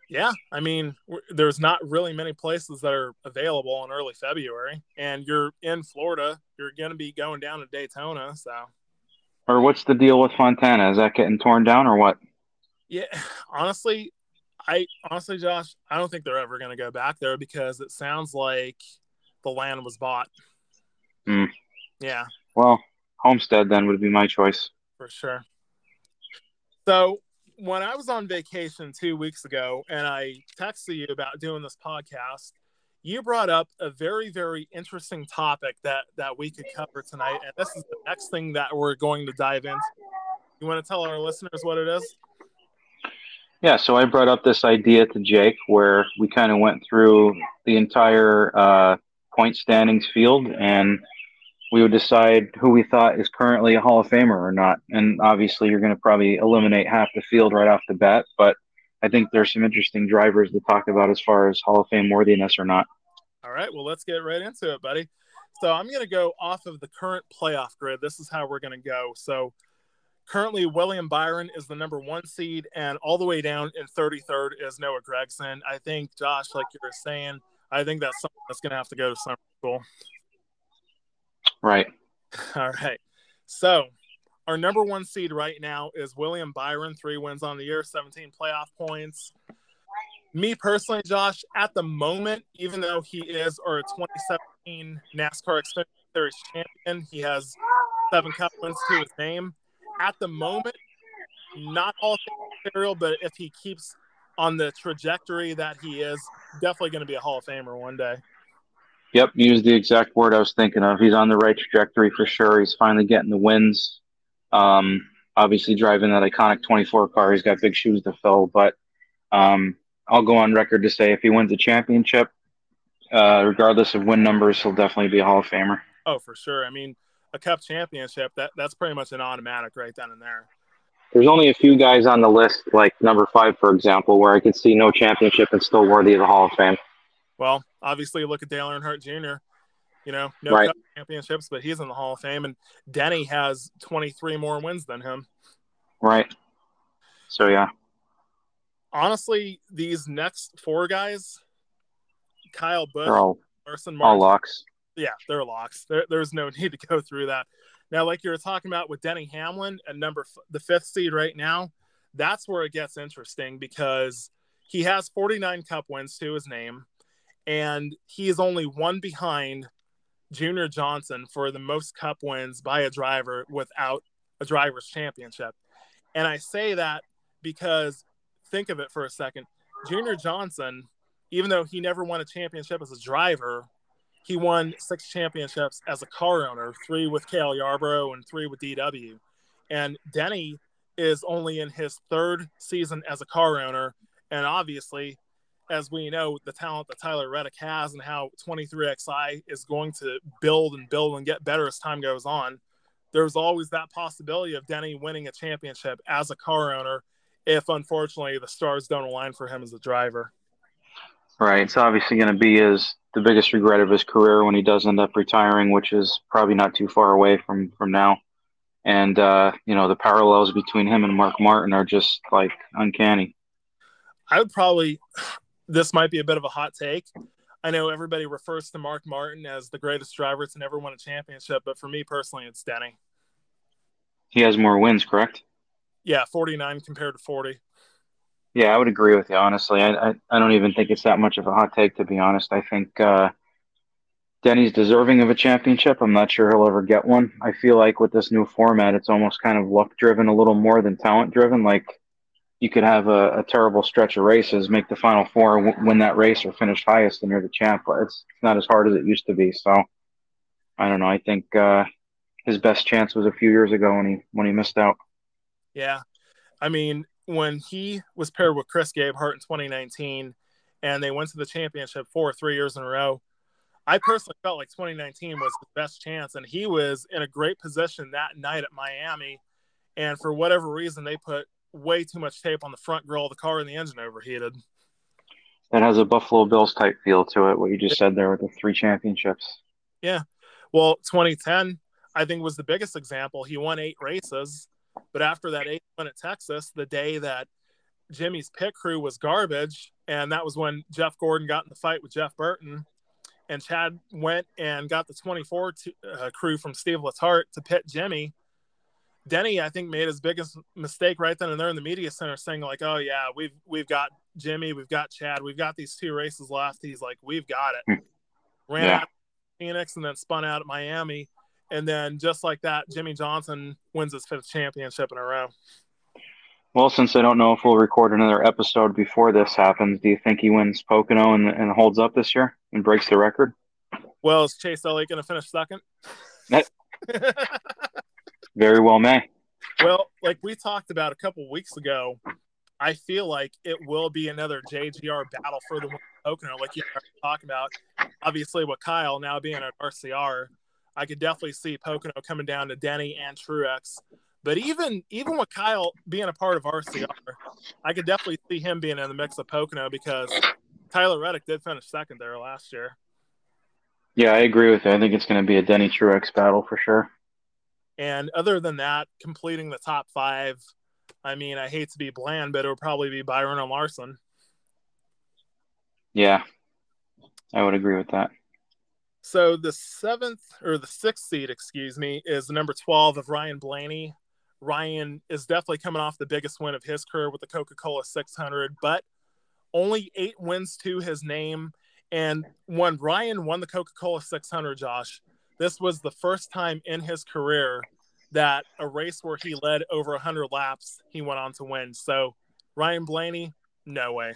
Yeah. I mean, there's not really many places that are available in early February, and you're in Florida. You're going to be going down to Daytona. So, or what's the deal with Fontana? Is that getting torn down or what? Yeah. Honestly, Josh, I don't think they're ever going to go back there because it sounds like the land was bought. Mm. Yeah. Well, Homestead then would be my choice. For sure. So when I was on vacation 2 weeks ago and I texted you about doing this podcast, you brought up a very, very interesting topic that we could cover tonight. And this is the next thing that we're going to dive into. You want to tell our listeners what it is? Yeah, so I brought up this idea to Jake where we kind of went through the entire point standings field and we would decide who we thought is currently a Hall of Famer or not. And obviously you're going to probably eliminate half the field right off the bat, but I think there's some interesting drivers to talk about as far as Hall of Fame worthiness or not. All right, well, let's get right into it, buddy. So I'm going to go off of the current playoff grid. This is how we're going to go. So currently, William Byron is the number one seed, and all the way down in 33rd is Noah Gragson. I think, Josh, like you were saying, I think that's something that's going to have to go to summer school. Right. All right. So, our number one seed right now is William Byron, 3 wins on the year, 17 playoff points. Me personally, Josh, at the moment, even though he is our 27th NASCAR Xfinity Series champion. He has 7 Cup wins to his name. At the moment, not all material, but if he keeps on the trajectory that he is, definitely going to be a Hall of Famer one day. Yep, use the exact word I was thinking of. He's on the right trajectory for sure. He's finally getting the wins. Obviously, driving that iconic 24 car, he's got big shoes to fill. But I'll go on record to say if he wins a championship, regardless of win numbers, he'll definitely be a Hall of Famer. Oh, for sure. I mean, a Cup championship, that's pretty much an automatic right then and there. There's only a few guys on the list, like number 5, for example, where I could see no championship and still worthy of the Hall of Fame. Well, obviously, look at Dale Earnhardt Jr., no right. Cup championships, but he's in the Hall of Fame, and Denny has 23 more wins than him. Right. So, yeah. Honestly, these next 4 guys, Kyle Busch, Larson Martin. All locks. Yeah, they're locks. There's no need to go through that. Now, like you were talking about with Denny Hamlin at the 5th seed right now, that's where it gets interesting because he has 49 Cup wins to his name. And he is only one behind Junior Johnson for the most Cup wins by a driver without a driver's championship. And I say that because think of it for a second. Junior Johnson, even though he never won a championship as a driver, he won 6 championships as a car owner, 3 with Cale Yarborough and 3 with DW. And Denny is only in his 3rd season as a car owner. And obviously, as we know, the talent that Tyler Reddick has and how 23XI is going to build and get better as time goes on, there's always that possibility of Denny winning a championship as a car owner if, unfortunately, the stars don't align for him as a driver. Right. It's obviously going to be the biggest regret of his career when he does end up retiring, which is probably not too far away from now. And, the parallels between him and Mark Martin are just, like, uncanny. I would probably... This might be a bit of a hot take. I know everybody refers to Mark Martin as the greatest driver to never win a championship, but for me personally, it's Denny. He has more wins, correct? Yeah, 49 compared to 40. Yeah, I would agree with you, honestly. I don't even think it's that much of a hot take, to be honest. I think Denny's deserving of a championship. I'm not sure he'll ever get one. I feel like with this new format, it's almost kind of luck-driven a little more than talent-driven, like – you could have a terrible stretch of races, make the Final Four, win that race, or finish highest, and you're the champ. But it's not as hard as it used to be. So, I don't know. I think his best chance was a few years ago when he missed out. Yeah. I mean, when he was paired with Chris Gabehart in 2019, and they went to the championship 3 years in a row, I personally felt like 2019 was the best chance, and he was in a great position that night at Miami. And for whatever reason, they put way too much tape on the front grill of the car and the engine overheated. That has a Buffalo Bills type feel to it, what you just said there with the 3 championships. Yeah. Well, 2010, I think, was the biggest example. He won 8 races, but after that 8th win at Texas, the day that Jimmy's pit crew was garbage, and that was when Jeff Gordon got in the fight with Jeff Burton, and Chad went and got the 24 crew from Steve Letarte to pit Jimmy. Denny, I think, made his biggest mistake right then and there in the media center, saying like, "Oh yeah, we've got Jimmy, we've got Chad, we've got these 2 races left." He's like, "We've got it." Ran out of Phoenix and then spun out at Miami, and then just like that, Jimmy Johnson wins his 5th championship in a row. Well, since I don't know if we'll record another episode before this happens, do you think he wins Pocono and holds up this year and breaks the record? Well, is Chase Elliott going to finish 2nd? Very well may. Well, like we talked about a couple weeks ago, I feel like it will be another JGR battle for the Pocono, like you were talking about. Obviously, with Kyle now being at RCR, I could definitely see Pocono coming down to Denny and Truex. But even with Kyle being a part of RCR, I could definitely see him being in the mix of Pocono because Tyler Reddick did finish 2nd there last year. Yeah, I agree with you. I think it's going to be a Denny Truex battle for sure. And other than that, completing the top 5, I mean, I hate to be bland, but it would probably be Byron and Larson. Yeah, I would agree with that. So the 6th seed, is the number 12 of Ryan Blaney. Ryan is definitely coming off the biggest win of his career with the Coca-Cola 600, but only 8 wins to his name. And when Ryan won the Coca-Cola 600, Josh, this was the first time in his career that a race where he led over 100 laps, he went on to win. So Ryan Blaney, no way.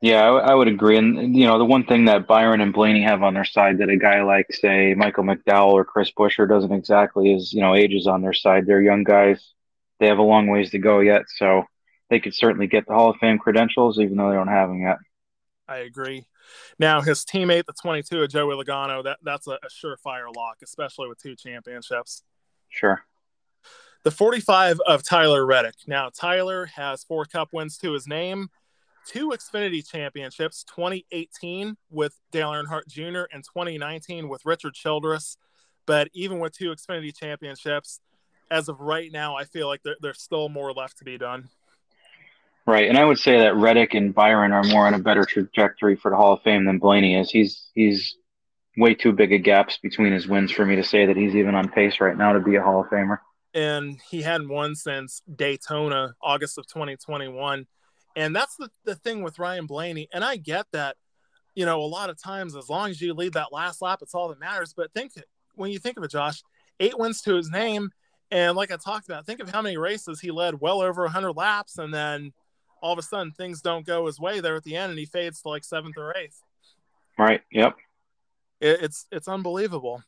Yeah, I would agree. And, you know, the one thing that Byron and Blaney have on their side that a guy like, say, Michael McDowell or Chris Buescher doesn't exactly is, you know, age is on their side. They're young guys. They have a long ways to go yet. So they could certainly get the Hall of Fame credentials, even though they don't have them yet. I agree. Now, his teammate, the 22 of Joey Logano, that's a surefire lock, especially with two championships. Sure. The 45 of Tyler Reddick. Now, Tyler has 4 Cup wins to his name. 2 Xfinity championships, 2018 with Dale Earnhardt Jr. and 2019 with Richard Childress. But even with 2 Xfinity championships, as of right now, I feel like there's still more left to be done. Right, and I would say that Reddick and Byron are more on a better trajectory for the Hall of Fame than Blaney is. He's way too big a gaps between his wins for me to say that he's even on pace right now to be a Hall of Famer. And he hadn't won since Daytona, August of 2021. And that's the thing with Ryan Blaney. And I get that, you know, a lot of times, as long as you lead that last lap, it's all that matters. But when you think of it, Josh, 8 wins to his name. And like I talked about, think of how many races he led well over 100 laps. And then all of a sudden things don't go his way there at the end and he fades to like 7th or 8th. Right. Yep. It's unbelievable.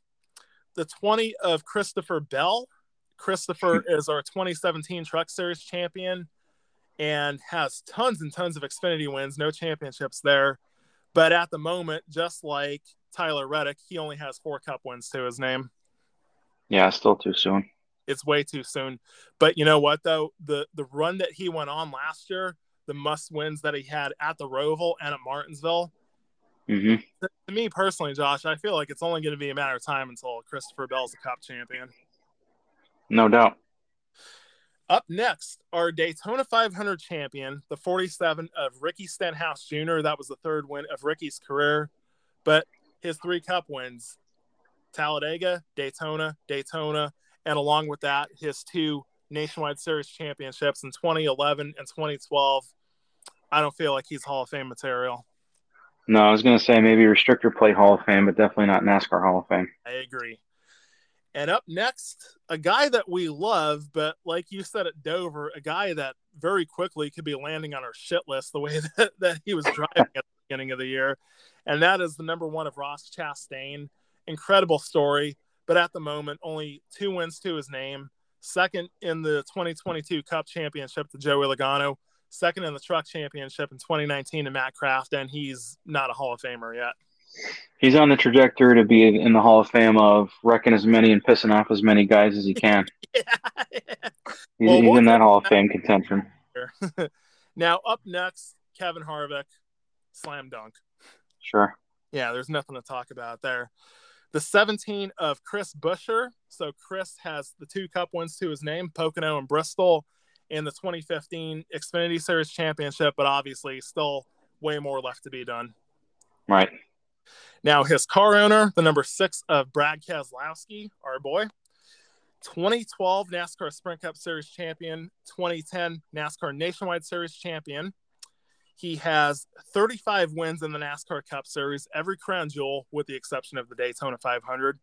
The 20 of Christopher Bell. Christopher is our 2017 Truck Series champion. And has tons and tons of Xfinity wins, no championships there. But at the moment, just like Tyler Reddick, he only has 4 Cup wins to his name. Yeah, still too soon. It's way too soon. But you know what, though? The run that he went on last year, the must-wins that he had at the Roval and at Martinsville, to me personally, Josh, I feel like it's only going to be a matter of time until Christopher Bell's a Cup champion. No doubt. Up next, our Daytona 500 champion, the 47 of Ricky Stenhouse Jr. That was the 3rd win of Ricky's career, but his 3 Cup wins, Talladega, Daytona, and along with that, his 2 Nationwide Series championships in 2011 and 2012. I don't feel like he's Hall of Fame material. No, I was going to say maybe restrictor plate Hall of Fame, but definitely not NASCAR Hall of Fame. I agree. And up next, a guy that we love, but like you said at Dover, a guy that very quickly could be landing on our shit list the way that he was driving at the beginning of the year. And that is the number 1 of Ross Chastain. Incredible story, but at the moment, only 2 wins to his name. 2nd in the 2022 Cup Championship to Joey Logano. 2nd in the Truck Championship in 2019 to Matt Kraft, and he's not a Hall of Famer yet. He's on the trajectory to be in the Hall of Fame of wrecking as many and pissing off as many guys as he can. He's in that Hall of Fame contention. Now, up next, Kevin Harvick, slam dunk. Sure. Yeah, there's nothing to talk about there. The 17 of Chris Buescher. So Chris has the 2 Cup wins to his name, Pocono and Bristol, in the 2015 Xfinity Series Championship, but obviously still way more left to be done. Right. Now, his car owner, the number 6 of Brad Keselowski, our boy, 2012 NASCAR Sprint Cup Series champion, 2010 NASCAR Nationwide Series champion. He has 35 wins in the NASCAR Cup Series, every crown jewel with the exception of the Daytona 500,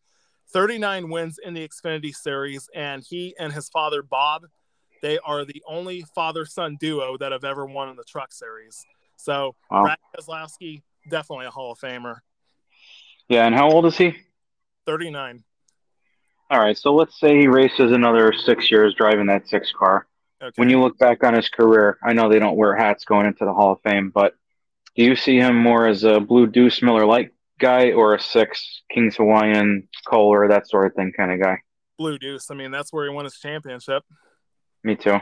39 wins in the Xfinity Series, and he and his father, Bob, they are the only father-son duo that have ever won in the Truck Series. So, wow. Brad Keselowski, definitely a Hall of Famer. Yeah, and how old is he? 39. All right, so let's say he races another 6 years driving that 6 car. Okay. When you look back on his career, I know they don't wear hats going into the Hall of Fame, but do you see him more as a Blue Deuce Miller Lite guy or a 6 Kings Hawaiian Kohler, that sort of thing kind of guy? Blue Deuce. I mean, that's where he won his championship. Me too.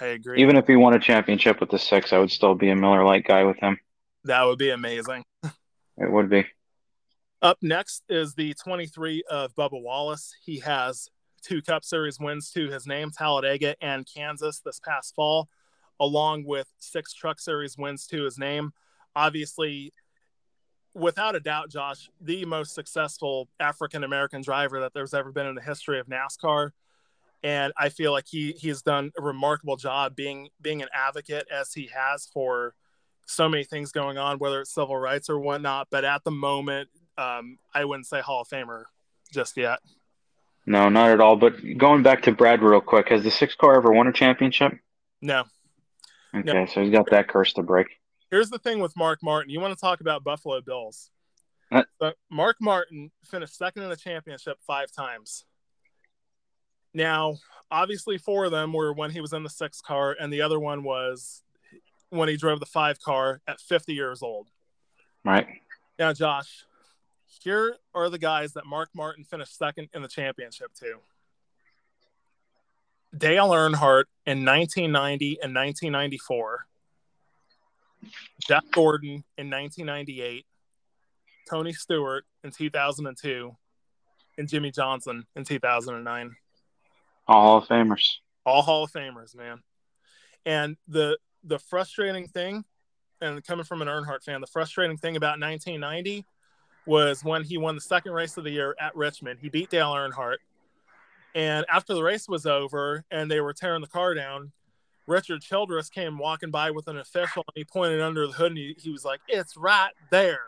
I agree. Even if he won a championship with the 6, I would still be a Miller Lite guy with him. That would be amazing. It would be. Up next is the 23 of Bubba Wallace. He has 2 Cup Series wins to his name, Talladega and Kansas this past fall, along with 6 Truck Series wins to his name. Obviously, without a doubt, Josh, the most successful African-American driver that there's ever been in the history of NASCAR. And I feel like he has done a remarkable job being an advocate as he has for so many things going on, whether it's civil rights or whatnot. But at the moment, I wouldn't say Hall of Famer just yet. No, not at all. But going back to Brad real quick, has the six car ever won a championship? No. Okay, no. So he's got that curse to break. Here's the thing with Mark Martin. You want to talk about Buffalo Bills. But Mark Martin finished second in the championship 5 times. Now, obviously 4 of them were when he was in the 6 car, and the other one was when he drove the 5 car at 50 years old. Right. Now, Josh, here are the guys that Mark Martin finished second in the championship to. Dale Earnhardt in 1990 and 1994. Jeff Gordon in 1998. Tony Stewart in 2002. And Jimmy Johnson in 2009. All Hall of Famers. All Hall of Famers, man. And the frustrating thing, and coming from an Earnhardt fan, the frustrating thing about 1990 was when he won the second race of the year at Richmond. He beat Dale Earnhardt. And after the race was over and they were tearing the car down, Richard Childress came walking by with an official and he pointed under the hood and he was like, "It's right there."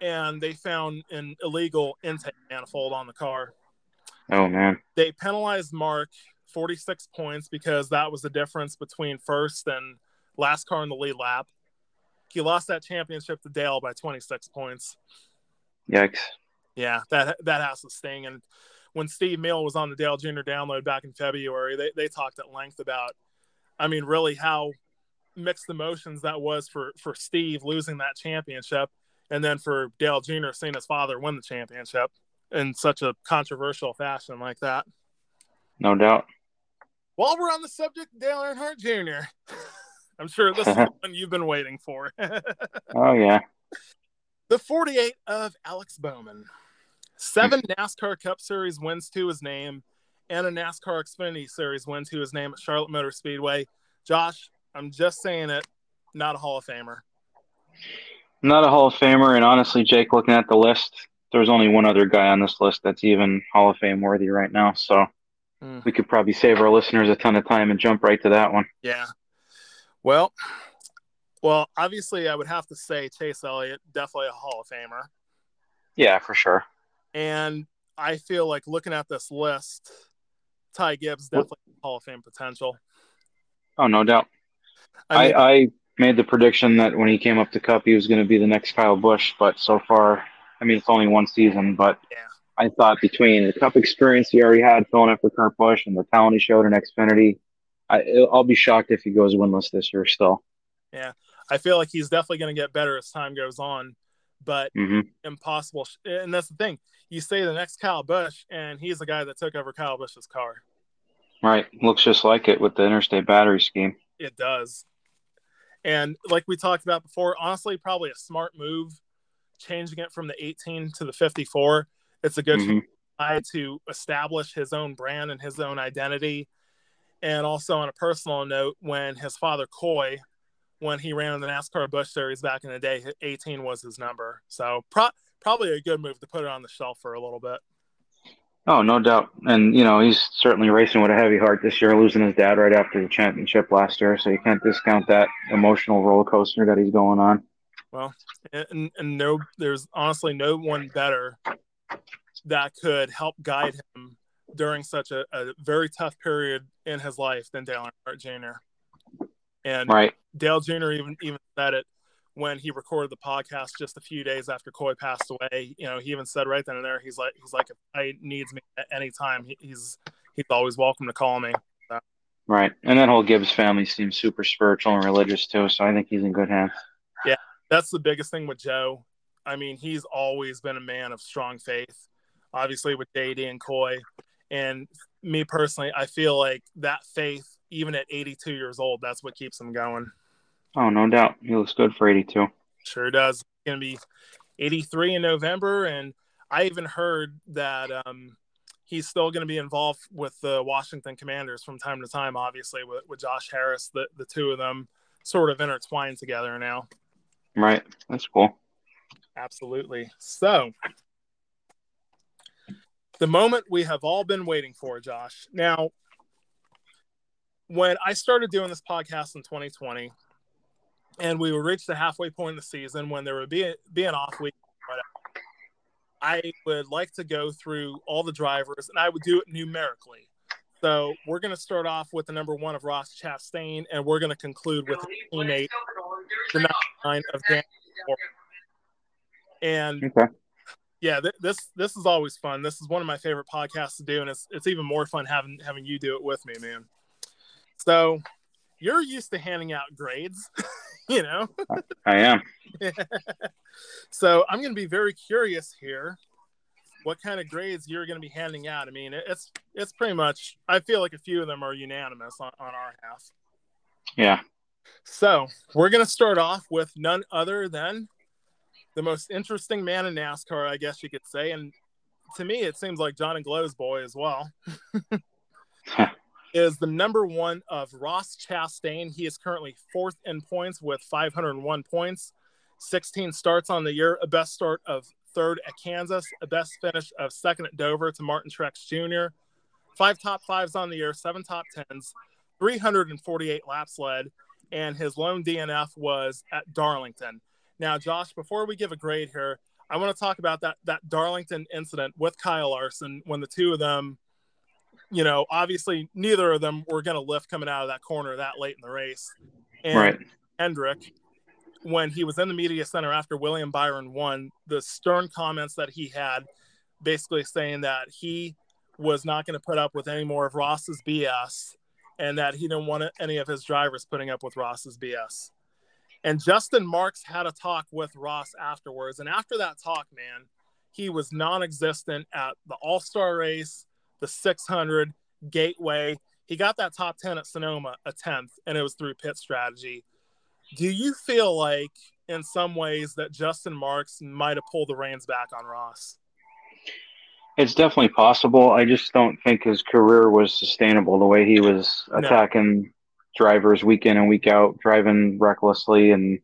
And they found an illegal intake manifold on the car. Oh, man. They penalized Mark 46 points because that was the difference between first and last car in the lead lap. He lost that championship to Dale by 26 points. Yikes. Yeah, that has to sting. And when Steve Meal was on the Dale Jr. Download back in February, they talked at length about, I mean, really how mixed emotions that was for Steve losing that championship, and then for Dale Jr. seeing his father win the championship in such a controversial fashion like that. No doubt. While we're on the subject of Dale Earnhardt Jr., I'm sure this is the one you've been waiting for. Oh, yeah. The 48 of Alex Bowman. 7 NASCAR Cup Series wins to his name and a NASCAR Xfinity Series win to his name at Charlotte Motor Speedway. Josh, I'm just saying it, not a Hall of Famer. Not a Hall of Famer, and honestly, Jake, looking at the list, there's only one other guy on this list that's even Hall of Fame worthy right now, so we could probably save our listeners a ton of time and jump right to that one. Yeah. Well, obviously, I would have to say Chase Elliott, definitely a Hall of Famer. Yeah, for sure. And I feel like looking at this list, Ty Gibbs definitely Hall of Fame potential. Oh, no doubt. I made the prediction that when he came up to Cup, he was going to be the next Kyle Busch. But so far, I mean, it's only one season. But yeah. I thought between the Cup experience he already had filling up for Kurt Busch and the talent he showed in Xfinity, I'll be shocked if he goes winless this year still. Yeah, I feel like he's definitely going to get better as time goes on. But impossible. And that's the thing. You say the next Kyle Busch, and he's the guy that took over Kyle Busch's car. Right. Looks just like it with the interstate battery scheme. It does. And like we talked about before, honestly, probably a smart move, changing it from the 18 to the 54. It's a good try to establish his own brand and his own identity. And also on a personal note, when his father, Coy, when he ran in the NASCAR Busch Series back in the day, 18 was his number. So probably a good move to put it on the shelf for a little bit. Oh, no doubt. And, you know, he's certainly racing with a heavy heart this year, losing his dad right after the championship last year. So you can't discount that emotional roller coaster that he's going on. Well, and no, there's honestly no one better that could help guide him during such a very tough period in his life than Dale Earnhardt Jr. And right. Dale Jr. even said it when he recorded the podcast just a few days after Coy passed away. You know, he even said right then and there, he's like, if Ty needs me at any time, he's always welcome to call me. So. Right. And that whole Gibbs family seems super spiritual and religious too. So I think he's in good hands. Yeah. That's the biggest thing with Joe. I mean, he's always been a man of strong faith, obviously with JD and Coy. And me personally, I feel like that faith, even at 82 years old, that's what keeps him going. Oh, no doubt. He looks good for 82. Sure does. He's going to be 83 in November, and I even heard that he's still going to be involved with the Washington Commanders from time to time, obviously, with Josh Harris. The two of them sort of intertwined together now. Right. That's cool. Absolutely. So, the moment we have all been waiting for, Josh. Now, when I started doing this podcast in 2020, and we would reach the halfway point in the season when there would be an off week. I would like to go through all the drivers, and I would do it numerically. So we're going to start off with the number 1 of Ross Chastain, and we're going to conclude with the teammate, the number 9 of Dan Moore. And okay. Yeah, this is always fun. This is one of my favorite podcasts to do, and it's even more fun having you do it with me, man. So you're used to handing out grades, you know. I am. So I'm going to be very curious here what kind of grades you're going to be handing out. I mean, it's pretty much, I feel like a few of them are unanimous on our half. Yeah. So we're going to start off with none other than the most interesting man in NASCAR, I guess you could say. And to me, it seems like John and Glow's boy as well. Is the number 1 of Ross Chastain. He is currently 4th in points with 501 points, 16 starts on the year, a best start of 3rd at Kansas, a best finish of 2nd at Dover to Martin Truex Jr., 5 top 5s on the year, 7 top 10s, 348 laps led, and his lone DNF was at Darlington. Now, Josh, before we give a grade here, I want to talk about that Darlington incident with Kyle Larson when the two of them, you know, obviously neither of them were going to lift coming out of that corner that late in the race. And right. Hendrick, when he was in the media center after William Byron won, the stern comments that he had, basically saying that he was not going to put up with any more of Ross's BS and that he didn't want any of his drivers putting up with Ross's BS. And Justin Marks had a talk with Ross afterwards. And after that talk, man, he was non-existent at the All-Star race, the 600, Gateway. He got that top 10 at Sonoma, a 10th, and it was through pit strategy. Do you feel like, in some ways, that Justin Marks might have pulled the reins back on Ross? It's definitely possible. I just don't think his career was sustainable the way he was attacking drivers week in and week out, driving recklessly and,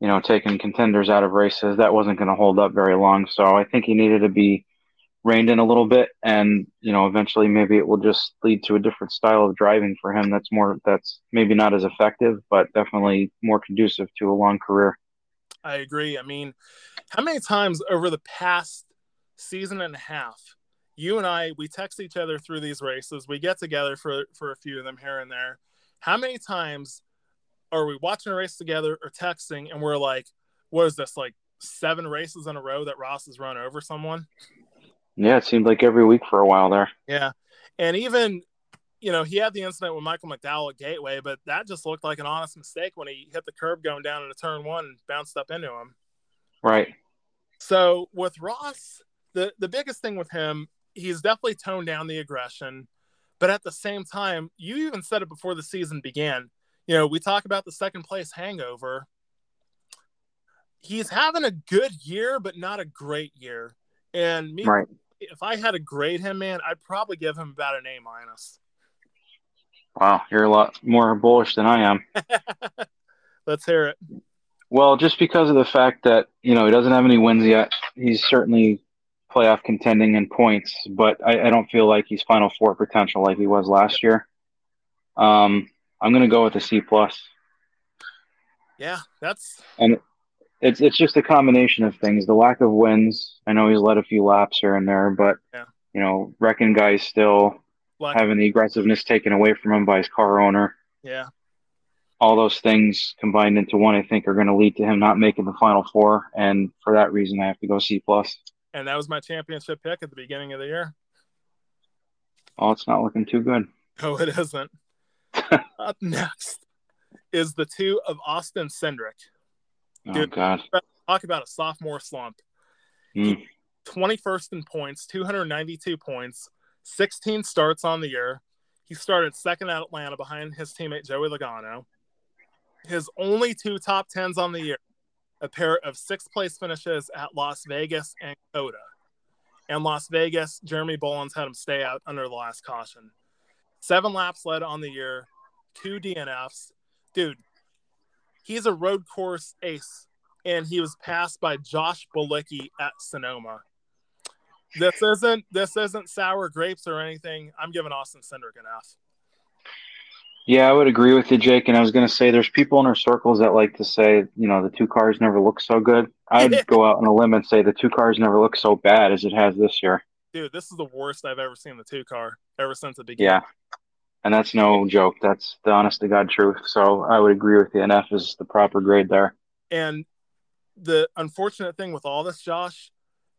you know, taking contenders out of races. That wasn't going to hold up very long. So I think he needed to be reined in a little bit, and, you know, eventually maybe it will just lead to a different style of driving for him that's maybe not as effective, but definitely more conducive to a long career. I agree. I mean, how many times over the past season and a half, you and I, we text each other through these races, we get together for a few of them here and there. How many times are we watching a race together or texting and we're like, what is this, like 7 races in a row that Ross has run over someone? Yeah, it seemed like every week for a while there. Yeah. And even, you know, he had the incident with Michael McDowell at Gateway, but that just looked like an honest mistake when he hit the curb going down into turn 1 and bounced up into him. Right. So with Ross, the biggest thing with him, he's definitely toned down the aggression. But at the same time, you even said it before the season began. You know, we talk about the second place hangover. He's having a good year, but not a great year. And me, right. If I had to grade him, man, I'd probably give him about an A-. Wow, you're a lot more bullish than I am. Let's hear it. Well, just because of the fact that, you know, he doesn't have any wins yet, he's certainly playoff contending in points, but I don't feel like he's Final Four potential like he was last year. I'm going to go with a C+. Yeah, it's just a combination of things. The lack of wins. I know he's led a few laps here and there, but, you know, wrecking guys still, having the aggressiveness taken away from him by his car owner. Yeah. All those things combined into one, I think, are going to lead to him not making the Final Four. And for that reason, I have to go C+. And that was my championship pick at the beginning of the year. Oh, it's not looking too good. No, it isn't. Up next is the 2 of Austin Cindric. Dude, oh, God. Talk about a sophomore slump. 21st in points, 292 points, 16 starts on the year. He started 2nd at Atlanta behind his teammate Joey Logano. His only 2 top 10s on the year, a pair of 6th place finishes at Las Vegas and Coda. And Las Vegas, Jeremy Bolins had him stay out under the last caution. 7 laps led on the year, 2 DNFs. Dude, he's a road course ace, and he was passed by Josh Bilicki at Sonoma. This isn't sour grapes or anything. I'm giving Austin Cindric an F. Yeah, I would agree with you, Jake. And I was going to say, there's people in our circles that like to say, the two cars never look so good. I'd go out on a limb and say the two cars never look so bad as it has this year. Dude, this is the worst I've ever seen the two car ever since it began. Yeah, and that's no joke. That's the honest to God truth. So I would agree with you. And F is the proper grade there. And the unfortunate thing with all this, Josh,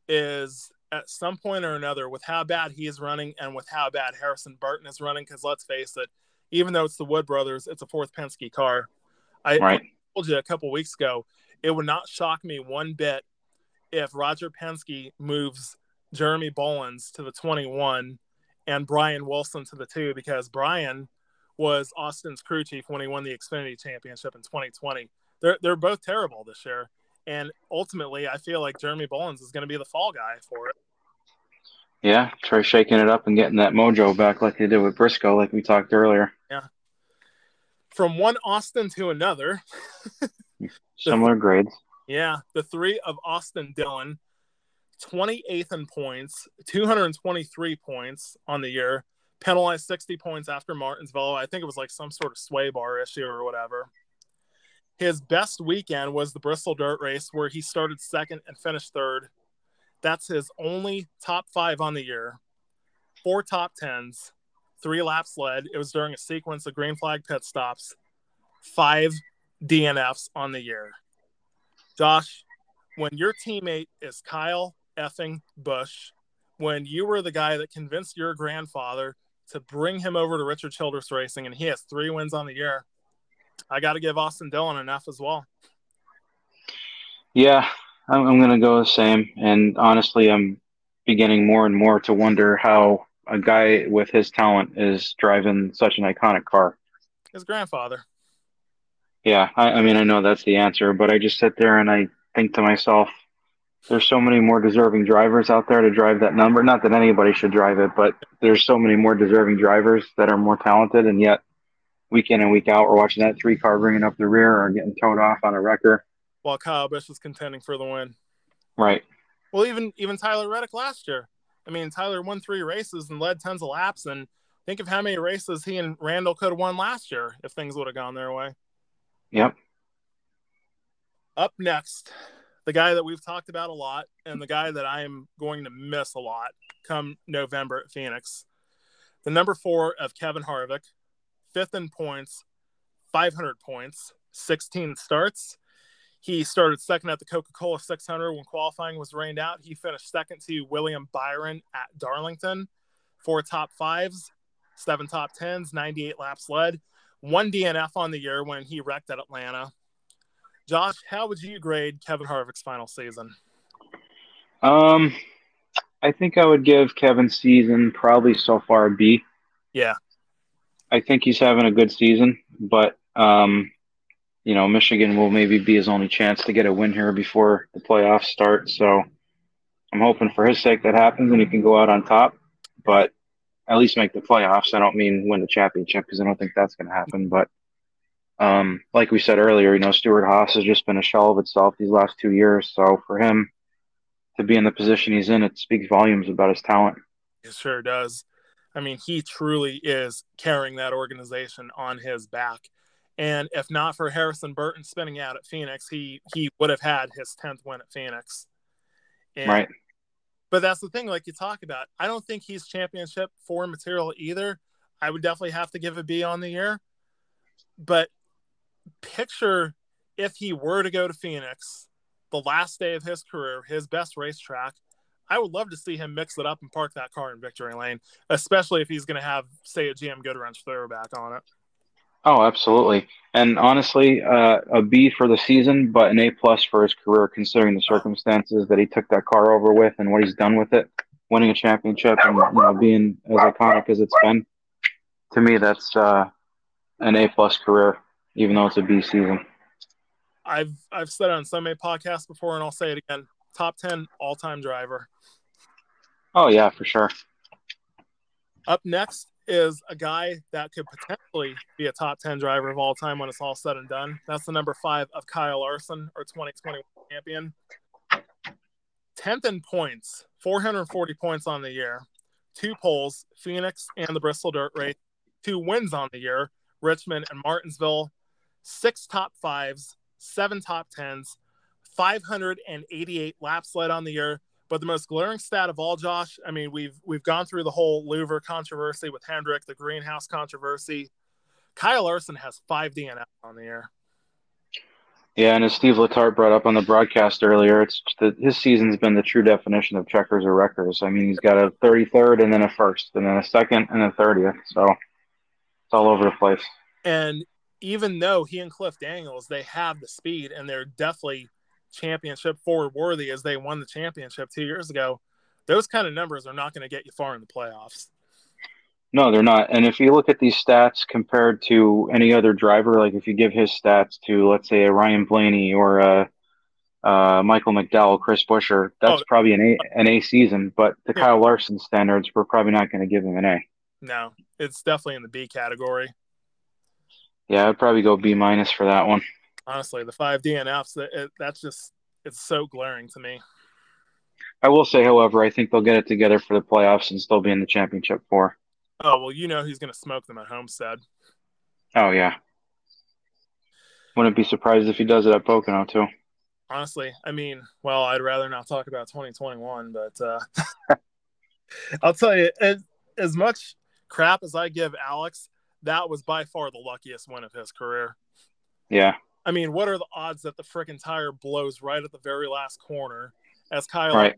is at some point or another, with how bad he's running and with how bad Harrison Burton is running, because let's face it, even though it's the Wood brothers, it's a fourth Penske car. I told you a couple weeks ago, it would not shock me one bit if Roger Penske moves Jeremy Bolins to the 21 and Brian Wilson to the 2, because Brian was Austin's crew chief when he won the Xfinity Championship in 2020. They're both terrible this year. And ultimately, I feel like Jeremy Bolins is going to be the fall guy for it. Yeah, try shaking it up and getting that mojo back like they did with Briscoe, like we talked earlier. Yeah. From one Austin to another. Similar grades. Yeah, the three of Austin Dillon, 28th in points, 223 points on the year, penalized 60 points after Martinsville. I think it was like some sort of sway bar issue or whatever. His best weekend was the Bristol Dirt Race, where he started second and finished third. That's his only top five on the year. 4 top tens, 3 laps led. It was during a sequence of green flag pit stops. 5 DNFs on the year. Josh, when your teammate is Kyle effing Busch, when you were the guy that convinced your grandfather to bring him over to Richard Childress Racing, and he has 3 wins on the year, I got to give Austin Dillon an F as well. Yeah, I'm going to go the same. And honestly, I'm beginning more and more to wonder how a guy with his talent is driving such an iconic car. His grandfather. Yeah, I mean, I know that's the answer, but I just sit there and I think to myself, there's so many more deserving drivers out there to drive that number. Not that anybody should drive it, but there's so many more deserving drivers that are more talented, and yet week in and week out, we're watching that 3 car bringing up the rear or getting towed off on a wrecker. While Kyle Busch was contending for the win. Right. Well, even Tyler Reddick last year. I mean, Tyler won 3 races and led tons of laps. And think of how many races he and Randall could have won last year if things would have gone their way. Yep. Up next, the guy that we've talked about a lot and the guy that I am going to miss a lot come November at Phoenix. The number 4 of Kevin Harvick. 5th in points, 500 points, 16 starts. He started second at the Coca-Cola 600 when qualifying was rained out. He finished second to William Byron at Darlington. 4 top 5s, 7 top 10s, 98 laps led. 1 DNF on the year when he wrecked at Atlanta. Josh, how would you grade Kevin Harvick's final season? I think I would give Kevin's season probably so far a B. Yeah. I think he's having a good season, but, Michigan will maybe be his only chance to get a win here before the playoffs start. So I'm hoping for his sake that happens and he can go out on top, but at least make the playoffs. I don't mean win the championship, because I don't think that's going to happen. But like we said earlier, Stuart Haas has just been a shell of itself these last 2 years. So for him to be in the position he's in, it speaks volumes about his talent. It sure does. I mean, he truly is carrying that organization on his back. And if not for Harrison Burton spinning out at Phoenix, he would have had his 10th win at Phoenix. Right. But that's the thing, like you talk about. I don't think he's championship for material either. I would definitely have to give a B on the year. But picture if he were to go to Phoenix, the last day of his career, his best racetrack, I would love to see him mix it up and park that car in victory lane, especially if he's going to have, say, a GM Goodwrench throwback on it. Oh, absolutely. And honestly, a B for the season, but an A+ for his career, considering the circumstances that he took that car over with and what he's done with it, winning a championship and being as iconic as it's been. To me, that's an A+ career, even though it's a B season. I've said it on so many podcasts before, and I'll say it again. Top 10 all-time driver. Oh, yeah, for sure. Up next is a guy that could potentially be a top 10 driver of all time when it's all said and done. That's the number 5 of Kyle Larson, or 2021 champion. 10th in points, 440 points on the year. 2 poles, Phoenix and the Bristol Dirt Race. 2 wins on the year, Richmond, and Martinsville, 6 top 5s, 7 top 10s, 588 laps led on the year. But the most glaring stat of all, Josh, I mean, we've gone through the whole Louvre controversy with Hendrick, the greenhouse controversy. Kyle Larson has 5 DNFs on the year. Yeah, and as Steve Letarte brought up on the broadcast earlier, his season's been the true definition of checkers or wreckers. I mean, he's got a 33rd and then a 1st and then a 2nd and a 30th. So it's all over the place. And even though he and Cliff Daniels, they have the speed and they're definitely championship forward worthy as they won the championship 2 years ago, those kind of numbers are not going to get you far in the playoffs. No, they're not. And if you look at these stats compared to any other driver, like if you give his stats to, let's say, a Ryan Blaney or Michael McDowell, Chris Buescher, that's probably an A season. But the Kyle Larson standards, we're probably not going to give him an A. No, it's definitely in the B category. Yeah, I'd probably go B- for that one. Honestly, the 5 DNFs, that's just – it's so glaring to me. I will say, however, I think they'll get it together for the playoffs and still be in the championship four. Oh, well, you know he's going to smoke them at Homestead. Oh, yeah. Wouldn't be surprised if he does it at Pocono, too. Honestly, I mean, well, I'd rather not talk about 2021, but I'll tell you, as much crap as I give Alex, that was by far the luckiest win of his career. Yeah. I mean, what are the odds that the frickin' tire blows right at the very last corner as Kyle right.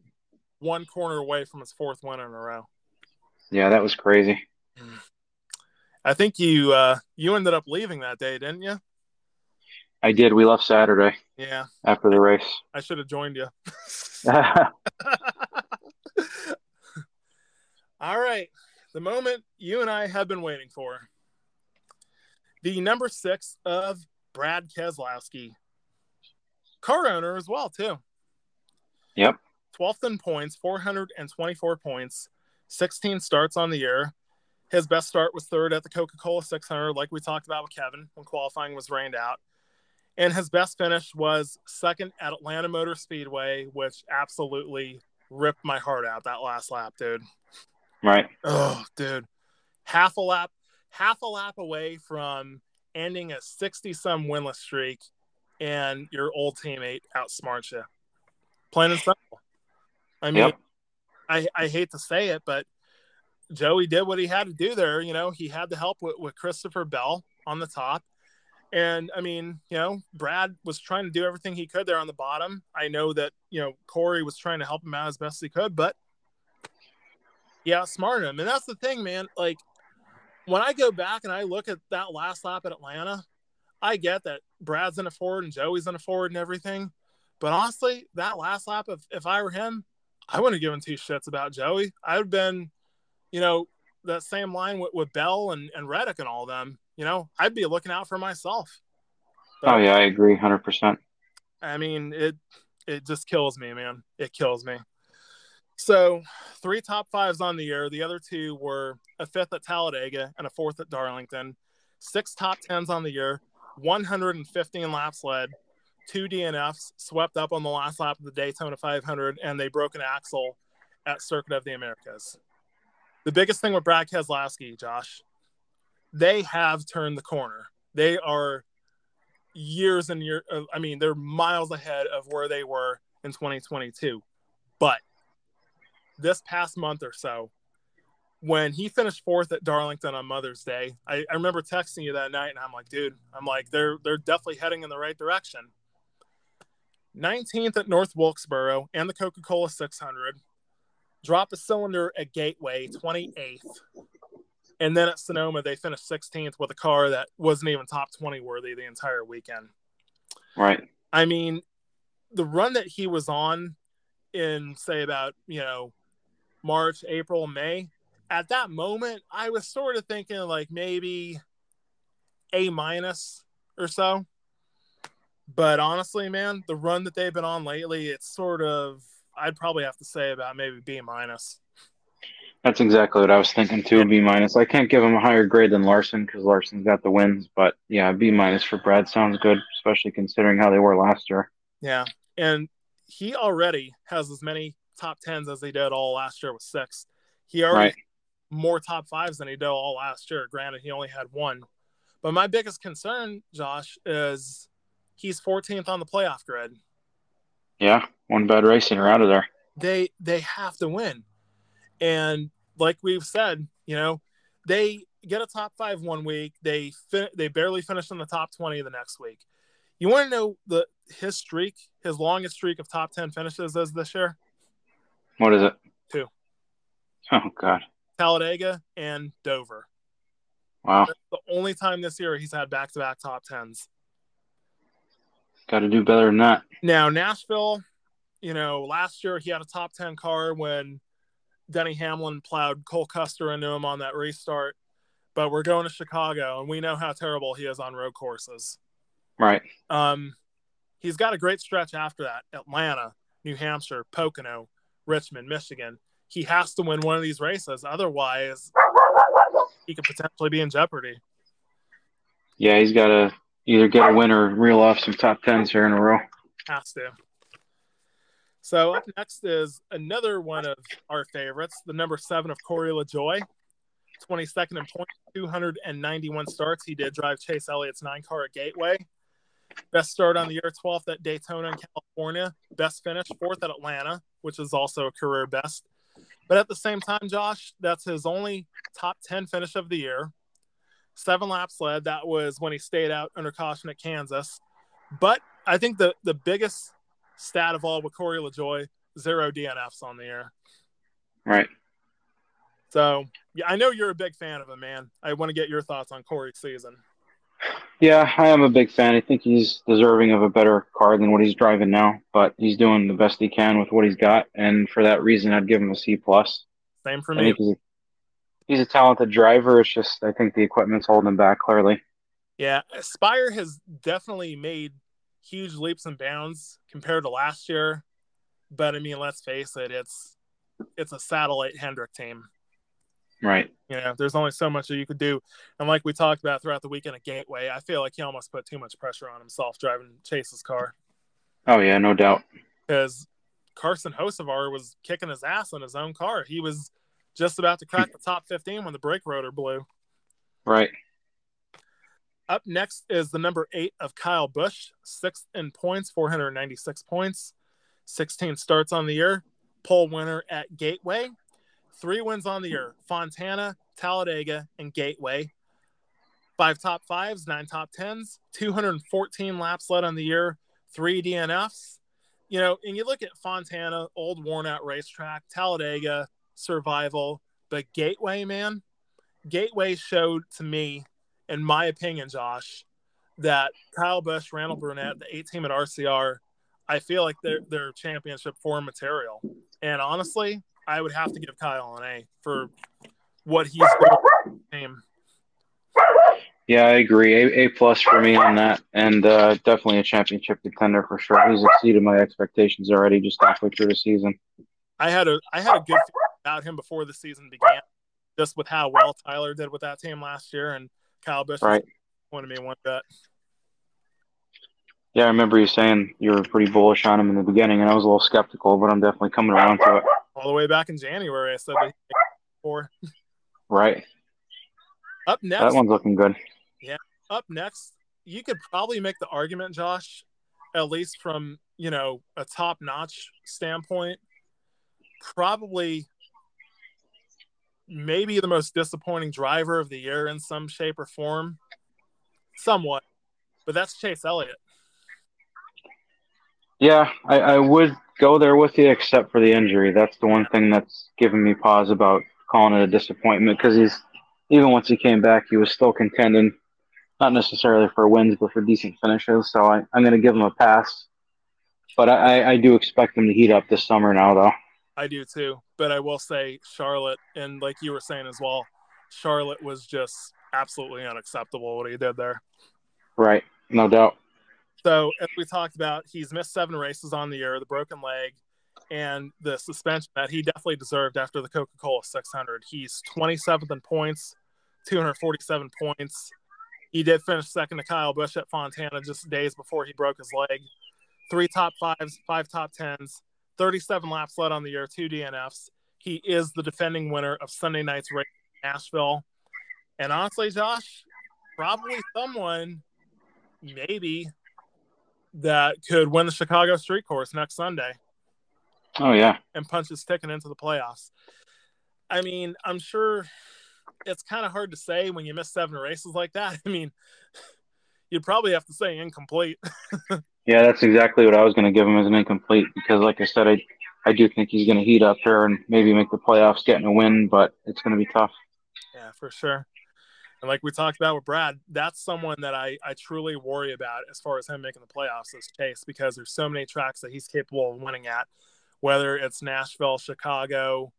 One corner away from his 4th win in a row? Yeah, that was crazy. I think you ended up leaving that day, didn't you? I did. We left Saturday. Yeah. After the race. I should have joined you. All right. The moment you and I have been waiting for. The number 6 of Brad Keselowski. Car owner as well, too. Yep. 12th in points, 424 points. 16 starts on the year. His best start was 3rd at the Coca-Cola 600, like we talked about with Kevin when qualifying was rained out. And his best finish was 2nd at Atlanta Motor Speedway, which absolutely ripped my heart out that last lap, dude. Right. Oh, dude. Half a lap away from ending a 60-some winless streak, and your old teammate outsmarts you. Plain and simple. I mean, yep. I hate to say it, but Joey did what he had to do there. You know, he had the help with Christopher Bell on the top. And, I mean, you know, Brad was trying to do everything he could there on the bottom. I know that, you know, Corey was trying to help him out as best he could, but he outsmarted him. And that's the thing, man. Like, when I go back and I look at that last lap at Atlanta, I get that Brad's in a Ford and Joey's in a Ford and everything. But, honestly, that last lap, if I were him, I wouldn't have given 2 shits about Joey. I would have been, you know, that same line with Bell and Reddick and all of them. You know, I'd be looking out for myself. But, oh, yeah, I agree 100%. I mean, it just kills me, man. It kills me. So 3 top 5s on the year. The other 2 were a 5th at Talladega and a 4th at Darlington. 6 top 10s on the year, 115 laps led. 2 DNFs, swept up on the last lap of the Daytona 500, and they broke an axle at Circuit of the Americas. The biggest thing with Brad Keselowski, Josh, they have turned the corner. They are years and years – I mean, they're miles ahead of where they were in 2022. But this past month or so, when he finished 4th at Darlington on Mother's Day, I remember texting you that night, and I'm like, dude, they're definitely heading in the right direction. 19th at North Wilkesboro and the Coca-Cola 600. Drop a cylinder at Gateway, 28th. And then at Sonoma, they finished 16th with a car that wasn't even top 20 worthy the entire weekend. Right. I mean, the run that he was on in, say, about, you know, March, April, May, at that moment, I was sort of thinking like maybe A- or so. But honestly, man, the run that they've been on lately, it's sort of, I'd probably have to say about maybe B-. That's exactly what I was thinking too, B-. I can't give him a higher grade than Larson because Larson's got the wins. But, yeah, B- for Brad sounds good, especially considering how they were last year. Yeah, and he already has as many top 10s as he did all last year with 6. He already had more top 5s than he did all last year. Granted, he only had 1. But my biggest concern, Josh, is he's 14th on the playoff grid. Yeah, one bad race and you're out of there. They have to win. And like we've said, you know, they get a top 5 1 week. They barely finish in the top 20 the next week. You want to know his streak, his longest streak of top 10 finishes is this year? What is it? 2. Oh, God. Talladega and Dover. Wow. That's the only time this year he's had back-to-back top 10s. Got to do better than that. Now, Nashville, you know, last year he had a top 10 car when Denny Hamlin plowed Cole Custer into him on that restart. But we're going to Chicago, and we know how terrible he is on road courses. Right. He's got a great stretch after that. Atlanta, New Hampshire, Pocono, Richmond, Michigan. He has to win one of these races. Otherwise, he could potentially be in jeopardy. Yeah, he's got to either get a win or reel off some top 10s here in a row. Has to. So up next is another one of our favorites, the number 7 of Corey LaJoie. 22nd in points, 291 starts. He did drive Chase Elliott's 9-car at Gateway. Best start on the year, 12th at Daytona in California. Best finish, 4th at Atlanta, which is also a career best. But at the same time, Josh, that's his only top 10 finish of the year. 7 laps led. That was when he stayed out under caution at Kansas. But I think the biggest stat of all with Corey LaJoie, 0 DNFs on the year. Right. So, yeah, I know you're a big fan of him, man. I want to get your thoughts on Corey's season. Yeah, I am a big fan. I think he's deserving of a better car than what he's driving now, but he's doing the best he can with what he's got, and for that reason, I'd give him a C+. Same for me. He's a talented driver. It's just I think the equipment's holding him back, clearly. Yeah, Spire has definitely made huge leaps and bounds compared to last year, but, I mean, let's face it, it's a satellite Hendrick team. Right. You know, there's only so much that you could do. And like we talked about throughout the weekend at Gateway, I feel like he almost put too much pressure on himself driving Chase's car. Oh, yeah, no doubt. Because Carson Hocevar was kicking his ass in his own car. He was just about to crack the top 15 when the brake rotor blew. Right. Up next is the number 8 of Kyle Busch, 6th in points, 496 points, 16 starts on the year, pole winner at Gateway. 3 wins on the year, Fontana, Talladega, and Gateway. 5 top 5s, 9 top 10s, 214 laps led on the year, 3 DNFs. You know, and you look at Fontana, old worn-out racetrack, Talladega, survival, but Gateway, man, Gateway showed to me, in my opinion, Josh, that Kyle Busch, Randall Burnett, the A team at RCR, I feel like they're championship form material. And honestly, I would have to give Kyle an A for what he's doing. Yeah, I agree. A+ for me on that, and definitely a championship contender for sure. He's exceeded my expectations already just halfway through the season. I had a good feeling about him before the season began, just with how well Tyler did with that team last year, and Kyle Busch wanted me one bet. Yeah, I remember you saying you were pretty bullish on him in the beginning, and I was a little skeptical, but I'm definitely coming around to it. All the way back in January, I said that before. Right. Up next. That one's looking good. Yeah. Up next, you could probably make the argument, Josh, at least from, you know, a top-notch standpoint, probably maybe the most disappointing driver of the year in some shape or form, somewhat, but that's Chase Elliott. Yeah, I would go there with you except for the injury. That's the one thing that's given me pause about calling it a disappointment because he's even once he came back, he was still contending, not necessarily for wins, but for decent finishes. So I'm going to give him a pass. But I do expect him to heat up this summer now, though. I do, too. But I will say Charlotte, and like you were saying as well, Charlotte was just absolutely unacceptable what he did there. Right, no doubt. So, as we talked about, he's missed 7 races on the year, the broken leg, and the suspension that he definitely deserved after the Coca-Cola 600. He's 27th in points, 247 points. He did finish second to Kyle Busch at Fontana just days before he broke his leg. 3 top 5s, 5 top 10s, 37 laps led on the year, 2 DNFs. He is the defending winner of Sunday night's race in Nashville. And honestly, Josh, probably someone, maybe, that could win the Chicago Street Course next Sunday. Oh, yeah. And punch his ticket into the playoffs. I mean, I'm sure it's kind of hard to say when you miss 7 races like that. I mean, you'd probably have to say incomplete. Yeah, that's exactly what I was going to give him as an incomplete because, like I said, I do think he's going to heat up here and maybe make the playoffs, getting a win, but it's going to be tough. Yeah, for sure. And like we talked about with Brad, that's someone that I truly worry about as far as him making the playoffs is Chase, because there's so many tracks that he's capable of winning at, whether it's Nashville, Chicago,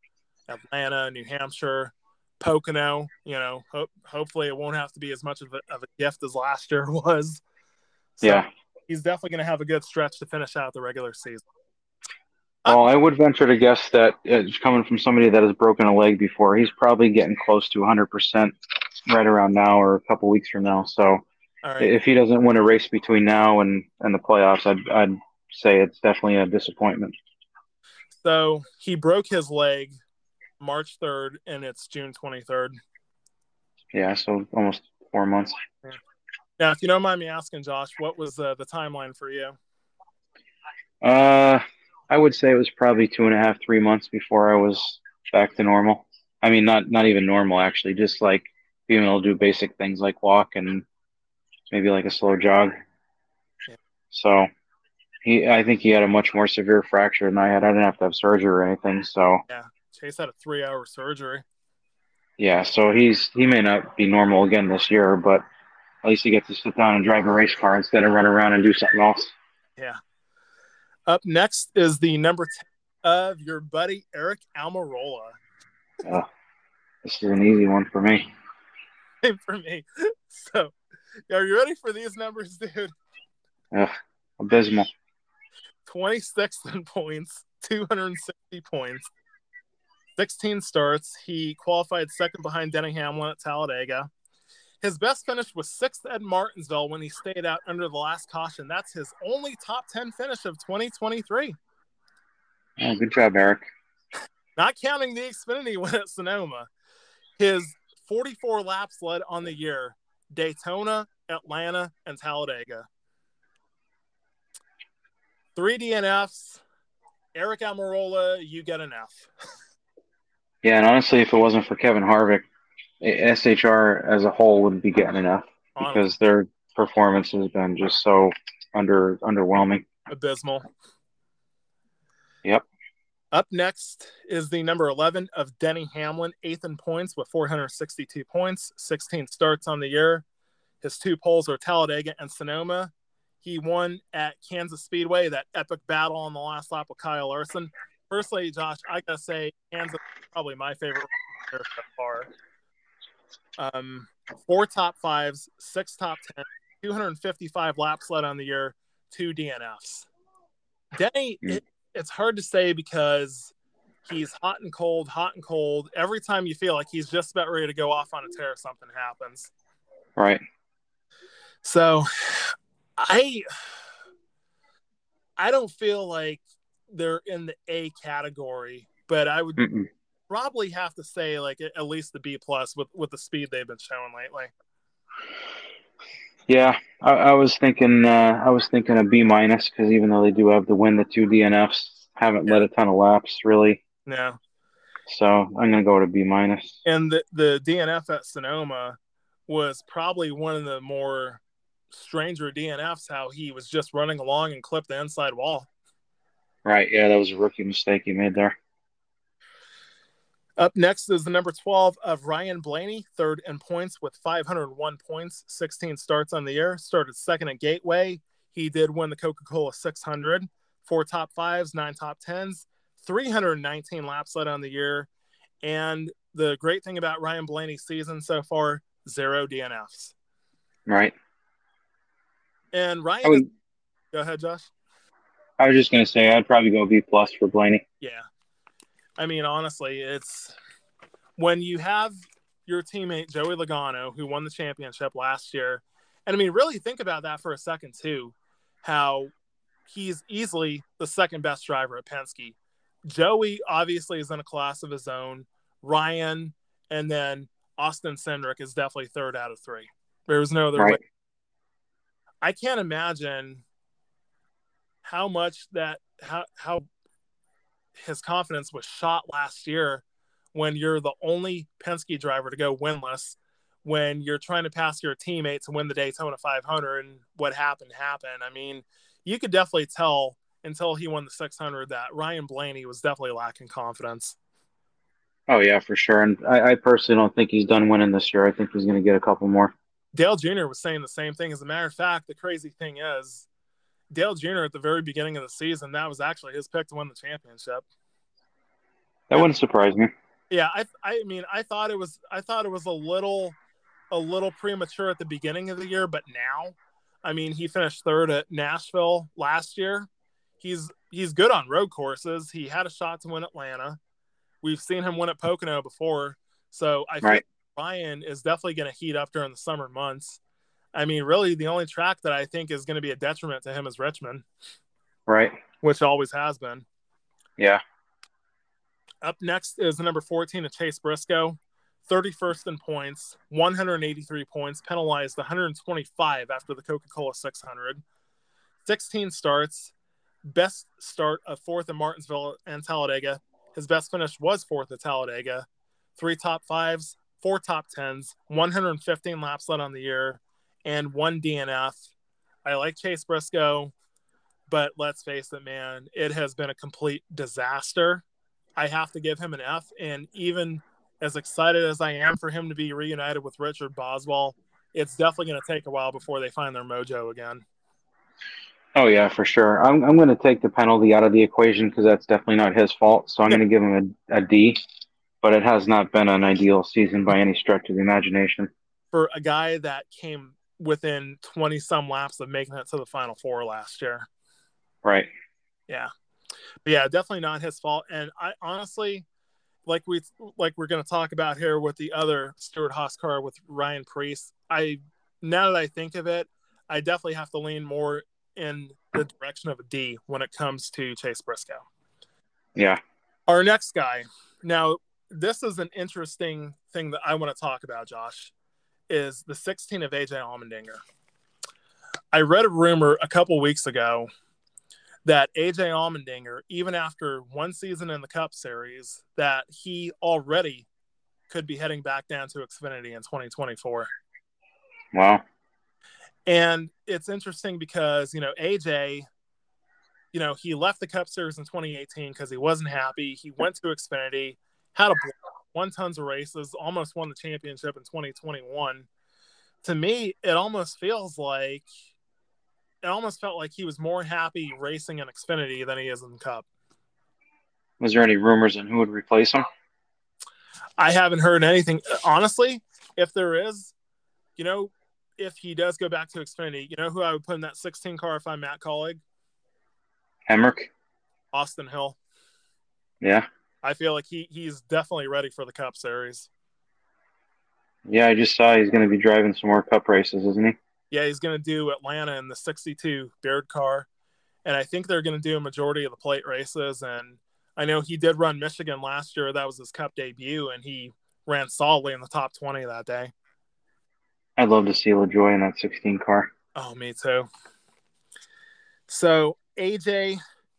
Atlanta, New Hampshire, Pocono. You know, hopefully it won't have to be as much of a gift as last year was. So yeah. He's definitely going to have a good stretch to finish out the regular season. Well, I would venture to guess that it's coming from somebody that has broken a leg before. He's probably getting close to 100% right around now or a couple weeks from now. So right. If he doesn't win a race between now and the playoffs, I'd say it's definitely a disappointment. So he broke his leg March 3rd, and it's June 23rd. Yeah, so almost 4 months. Yeah. Now, if you don't mind me asking, Josh, what was the timeline for you? I would say it was probably 2.5, 3 months before I was back to normal. I mean, not even normal, actually, just like being able to do basic things like walk and maybe like a slow jog. Yeah. So I think he had a much more severe fracture than I had. I didn't have to have surgery or anything. So yeah, Chase had a 3-hour surgery. Yeah, so he may not be normal again this year, but at least he gets to sit down and drive a race car instead of run around and do something else. Yeah. Up next is the number 10 of your buddy, Eric Almirola. This is an easy one for me. For me. So, are you ready for these numbers, dude? Abysmal. 26th in points, 260 points, 16 starts. He qualified second behind Denny Hamlin at Talladega. His best finish was 6th at Martinsville when he stayed out under the last caution. That's his only top 10 finish of 2023. Oh, good job, Eric. Not counting the Xfinity win at Sonoma. His 44 laps led on the year, Daytona, Atlanta, and Talladega. 3 DNFs. Eric Almirola, you get an F. Yeah, and honestly, if it wasn't for Kevin Harvick, SHR as a whole wouldn't be getting enough because their performance has been just so underwhelming. Abysmal. Yep. Up next is the number 11 of Denny Hamlin, 8th in points with 462 points, 16 starts on the year. His 2 poles are Talladega and Sonoma. He won at Kansas Speedway, that epic battle on the last lap with Kyle Larson. Firstly, Josh, I got to say Kansas is probably my favorite so far. 4 top 5s, 6 top 10, 255 laps led on the year, 2 DNFs. Denny, it's hard to say because he's hot and cold. Every time you feel like he's just about ready to go off on a tear, something happens. Right. So I don't feel like they're in the A category, but I would probably have to say like at least the B+ with the speed they've been showing lately. Yeah, I was thinking a B- because even though they do have to win the 2 DNFs, haven't led a ton of laps really. No. So I'm gonna go to B-. And the DNF at Sonoma was probably one of the more stranger DNFs. How he was just running along and clipped the inside wall. Right. Yeah, that was a rookie mistake he made there. Up next is the number 12 of Ryan Blaney, 3rd in points with 501 points, 16 starts on the year. Started 2nd at Gateway. He did win the Coca-Cola 600, 4 top 5s, 9 top 10s, 319 laps led on the year. And the great thing about Ryan Blaney's season so far, 0 DNFs. Right. And Ryan, go ahead, Josh. I was just going to say I'd probably go B+ for Blaney. Yeah. I mean, honestly, it's when you have your teammate, Joey Logano, who won the championship last year. And, I mean, really think about that for a second, too, how he's easily the second-best driver at Penske. Joey, obviously, is in a class of his own. Ryan, and then Austin Cindric is definitely 3rd out of 3. There was no other way. I can't imagine how much that how his confidence was shot last year when you're the only Penske driver to go winless, when you're trying to pass your teammates and win the Daytona 500, and what happened. I mean, you could definitely tell until he won the 600 that Ryan Blaney was definitely lacking confidence. Oh, yeah, for sure. And I personally don't think he's done winning this year. I think he's going to get a couple more. Dale Jr. was saying the same thing. As a matter of fact, the crazy thing is, Dale Jr. at the very beginning of the season, that was actually his pick to win the championship. That wouldn't surprise me. Yeah, I mean, I thought it was a little premature at the beginning of the year, but now, I mean, he finished third at Nashville last year. He's good on road courses. He had a shot to win Atlanta. We've seen him win at Pocono before, so I think Ryan is definitely going to heat up during the summer months. I mean, really, the only track that I think is going to be a detriment to him is Richmond. Right. Which always has been. Yeah. Up next is the number 14 of Chase Briscoe, 31st in points, 183 points, penalized 125 after the Coca-Cola 600. 16 starts, best start of fourth in Martinsville and Talladega. His best finish was fourth at Talladega. 3 top fives, 4 top tens, 115 laps led on the year, and 1 DNF. I like Chase Briscoe, but let's face it, man, it has been a complete disaster. I have to give him an F, and even as excited as I am for him to be reunited with Richard Boswell, it's definitely going to take a while before they find their mojo again. Oh, yeah, for sure. I'm going to take the penalty out of the equation because that's definitely not his fault, so I'm going to give him a D, but it has not been an ideal season by any stretch of the imagination. For a guy that came within 20-some laps of making it to the Final Four last year. Right. Yeah. But yeah, definitely not his fault. And I honestly, like we're going to talk about here with the other Stewart Haas car with Ryan Preece, now that I think of it, I definitely have to lean more in the direction of a D when it comes to Chase Briscoe. Yeah. Our next guy. Now, this is an interesting thing that I want to talk about, Josh, is the 16 of AJ Allmendinger. I read a rumor a couple weeks ago that A.J. Allmendinger, even after one season in the Cup Series, that he already could be heading back down to Xfinity in 2024. Wow. And it's interesting because, A.J., he left the Cup Series in 2018 because he wasn't happy. He went to Xfinity, had a blowout, won tons of races, almost won the championship in 2021. To me, it almost feels like – it almost felt like he was more happy racing in Xfinity than he is in the Cup. Was there any rumors on who would replace him? I haven't heard anything. Honestly, if there is, if he does go back to Xfinity, who I would put in that 16 car if I'm Matt Collig? Emmerich? Austin Hill. Yeah. I feel like he's definitely ready for the Cup Series. Yeah, I just saw he's going to be driving some more Cup races, isn't he? Yeah, he's going to do Atlanta in the 62 Baird car. And I think they're going to do a majority of the plate races. And I know he did run Michigan last year. That was his Cup debut, and he ran solidly in the top 20 that day. I'd love to see LaJoy in that 16 car. Oh, me too. So, AJ,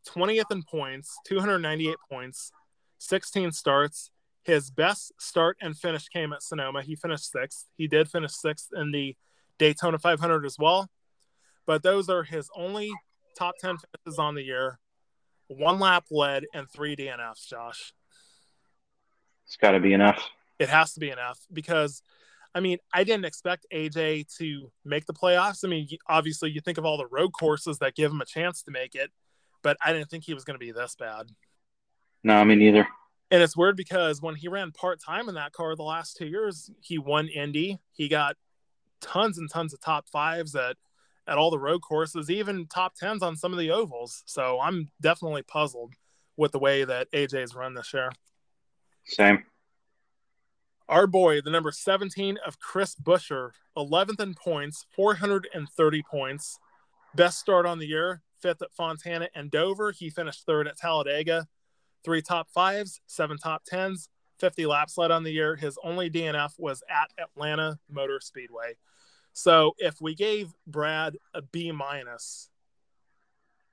20th in points, 298 points, 16 starts. His best start and finish came at Sonoma. He finished 6th. He did finish 6th in the Daytona 500 as well, but those are his only top 10 finishes on the year. 1 lap led and 3 DNFs, Josh. It's got to be enough. It has to be enough because, I mean, I didn't expect AJ to make the playoffs. I mean, obviously you think of all the road courses that give him a chance to make it, but I didn't think he was going to be this bad. No, me neither. And it's weird because when he ran part-time in that car the last 2 years, he won Indy. He got tons and tons of top fives at all the road courses, even top tens on some of the ovals. So I'm definitely puzzled with the way that AJ's run this year. Same. Our boy, the number 17 of Chris Buescher, 11th in points, 430 points. Best start on the year, 5th at Fontana and Dover. He finished 3rd at Talladega. 3 top fives, 7 top tens, 50 laps led on the year. His only DNF was at Atlanta Motor Speedway. So if we gave Brad a B-,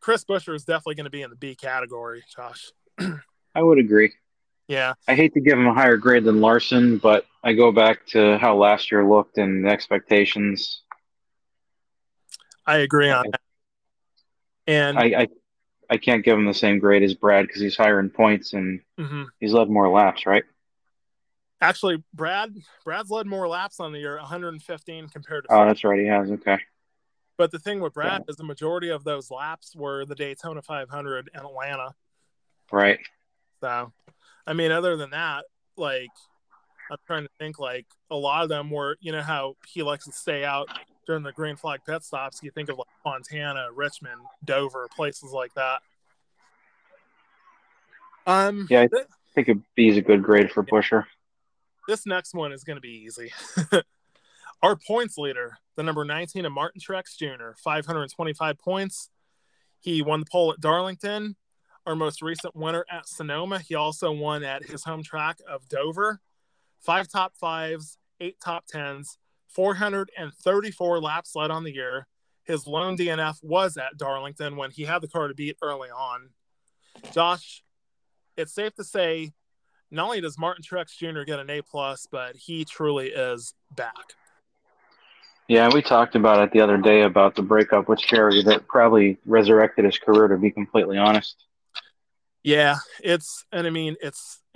Chris Buescher is definitely going to be in the B category, Josh. I would agree. Yeah. I hate to give him a higher grade than Larson, but I go back to how last year looked and the expectations. I agree on that. And I can't give him the same grade as Brad because he's higher in points and he's led more laps, right? Actually, Brad's led more laps on the year, 115 compared to. Oh, that's right. He has. Okay. But the thing with Brad is the majority of those laps were the Daytona 500 in Atlanta. Right. So, I mean, other than that, like, I'm trying to think, like, a lot of them were, you know, how he likes to stay out during the green flag pit stops. You think of, like, Fontana, Richmond, Dover, places like that. Yeah, I think a B is a good grade for Buescher. This next one is going to be easy. Our points leader, the number 19 of Martin Truex Jr., 525 points. He won the pole at Darlington, our most recent winner at Sonoma. He also won at his home track of Dover. 5 top 5s, 8 top 10s, 434 laps led on the year. His lone DNF was at Darlington when he had the car to beat early on. Josh, it's safe to say not only does Martin Truex Jr. get an A+, but he truly is back. Yeah, we talked about it the other day about the breakup with Sherry that probably resurrected his career, to be completely honest. Yeah, it's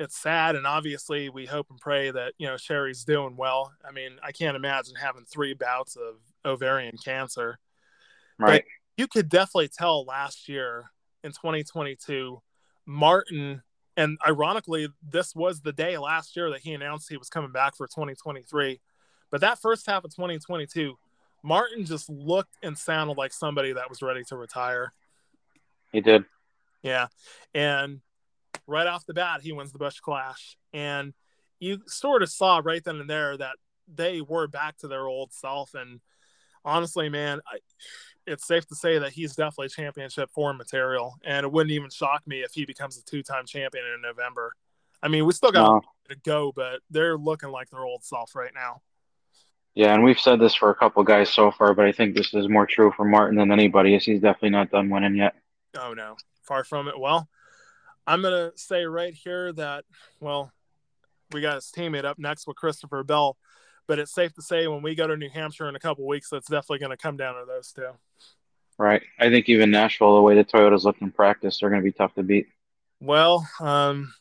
sad, and obviously we hope and pray that, you know, Sherry's doing well. I mean, I can't imagine having 3 bouts of ovarian cancer. Right. But you could definitely tell last year in 2022, Martin, and ironically, this was the day last year that he announced he was coming back for 2023. But that first half of 2022, Martin just looked and sounded like somebody that was ready to retire. He did. Yeah. And right off the bat, he wins the Busch Clash. And you sort of saw right then and there that they were back to their old self. And honestly, man, it's safe to say that he's definitely championship form material. And it wouldn't even shock me if he becomes a 2-time champion in November. I mean, we still got to go, but they're looking like their old self right now. Yeah, and we've said this for a couple of guys so far, but I think this is more true for Martin than anybody, as he's definitely not done winning yet. Oh, no. Far from it. Well, I'm going to say right here that, well, we got his teammate up next with Christopher Bell, but it's safe to say when we go to New Hampshire in a couple of weeks, that's definitely going to come down to those two. Right. I think even Nashville, the way the Toyotas look in practice, they're going to be tough to beat. Well, I'm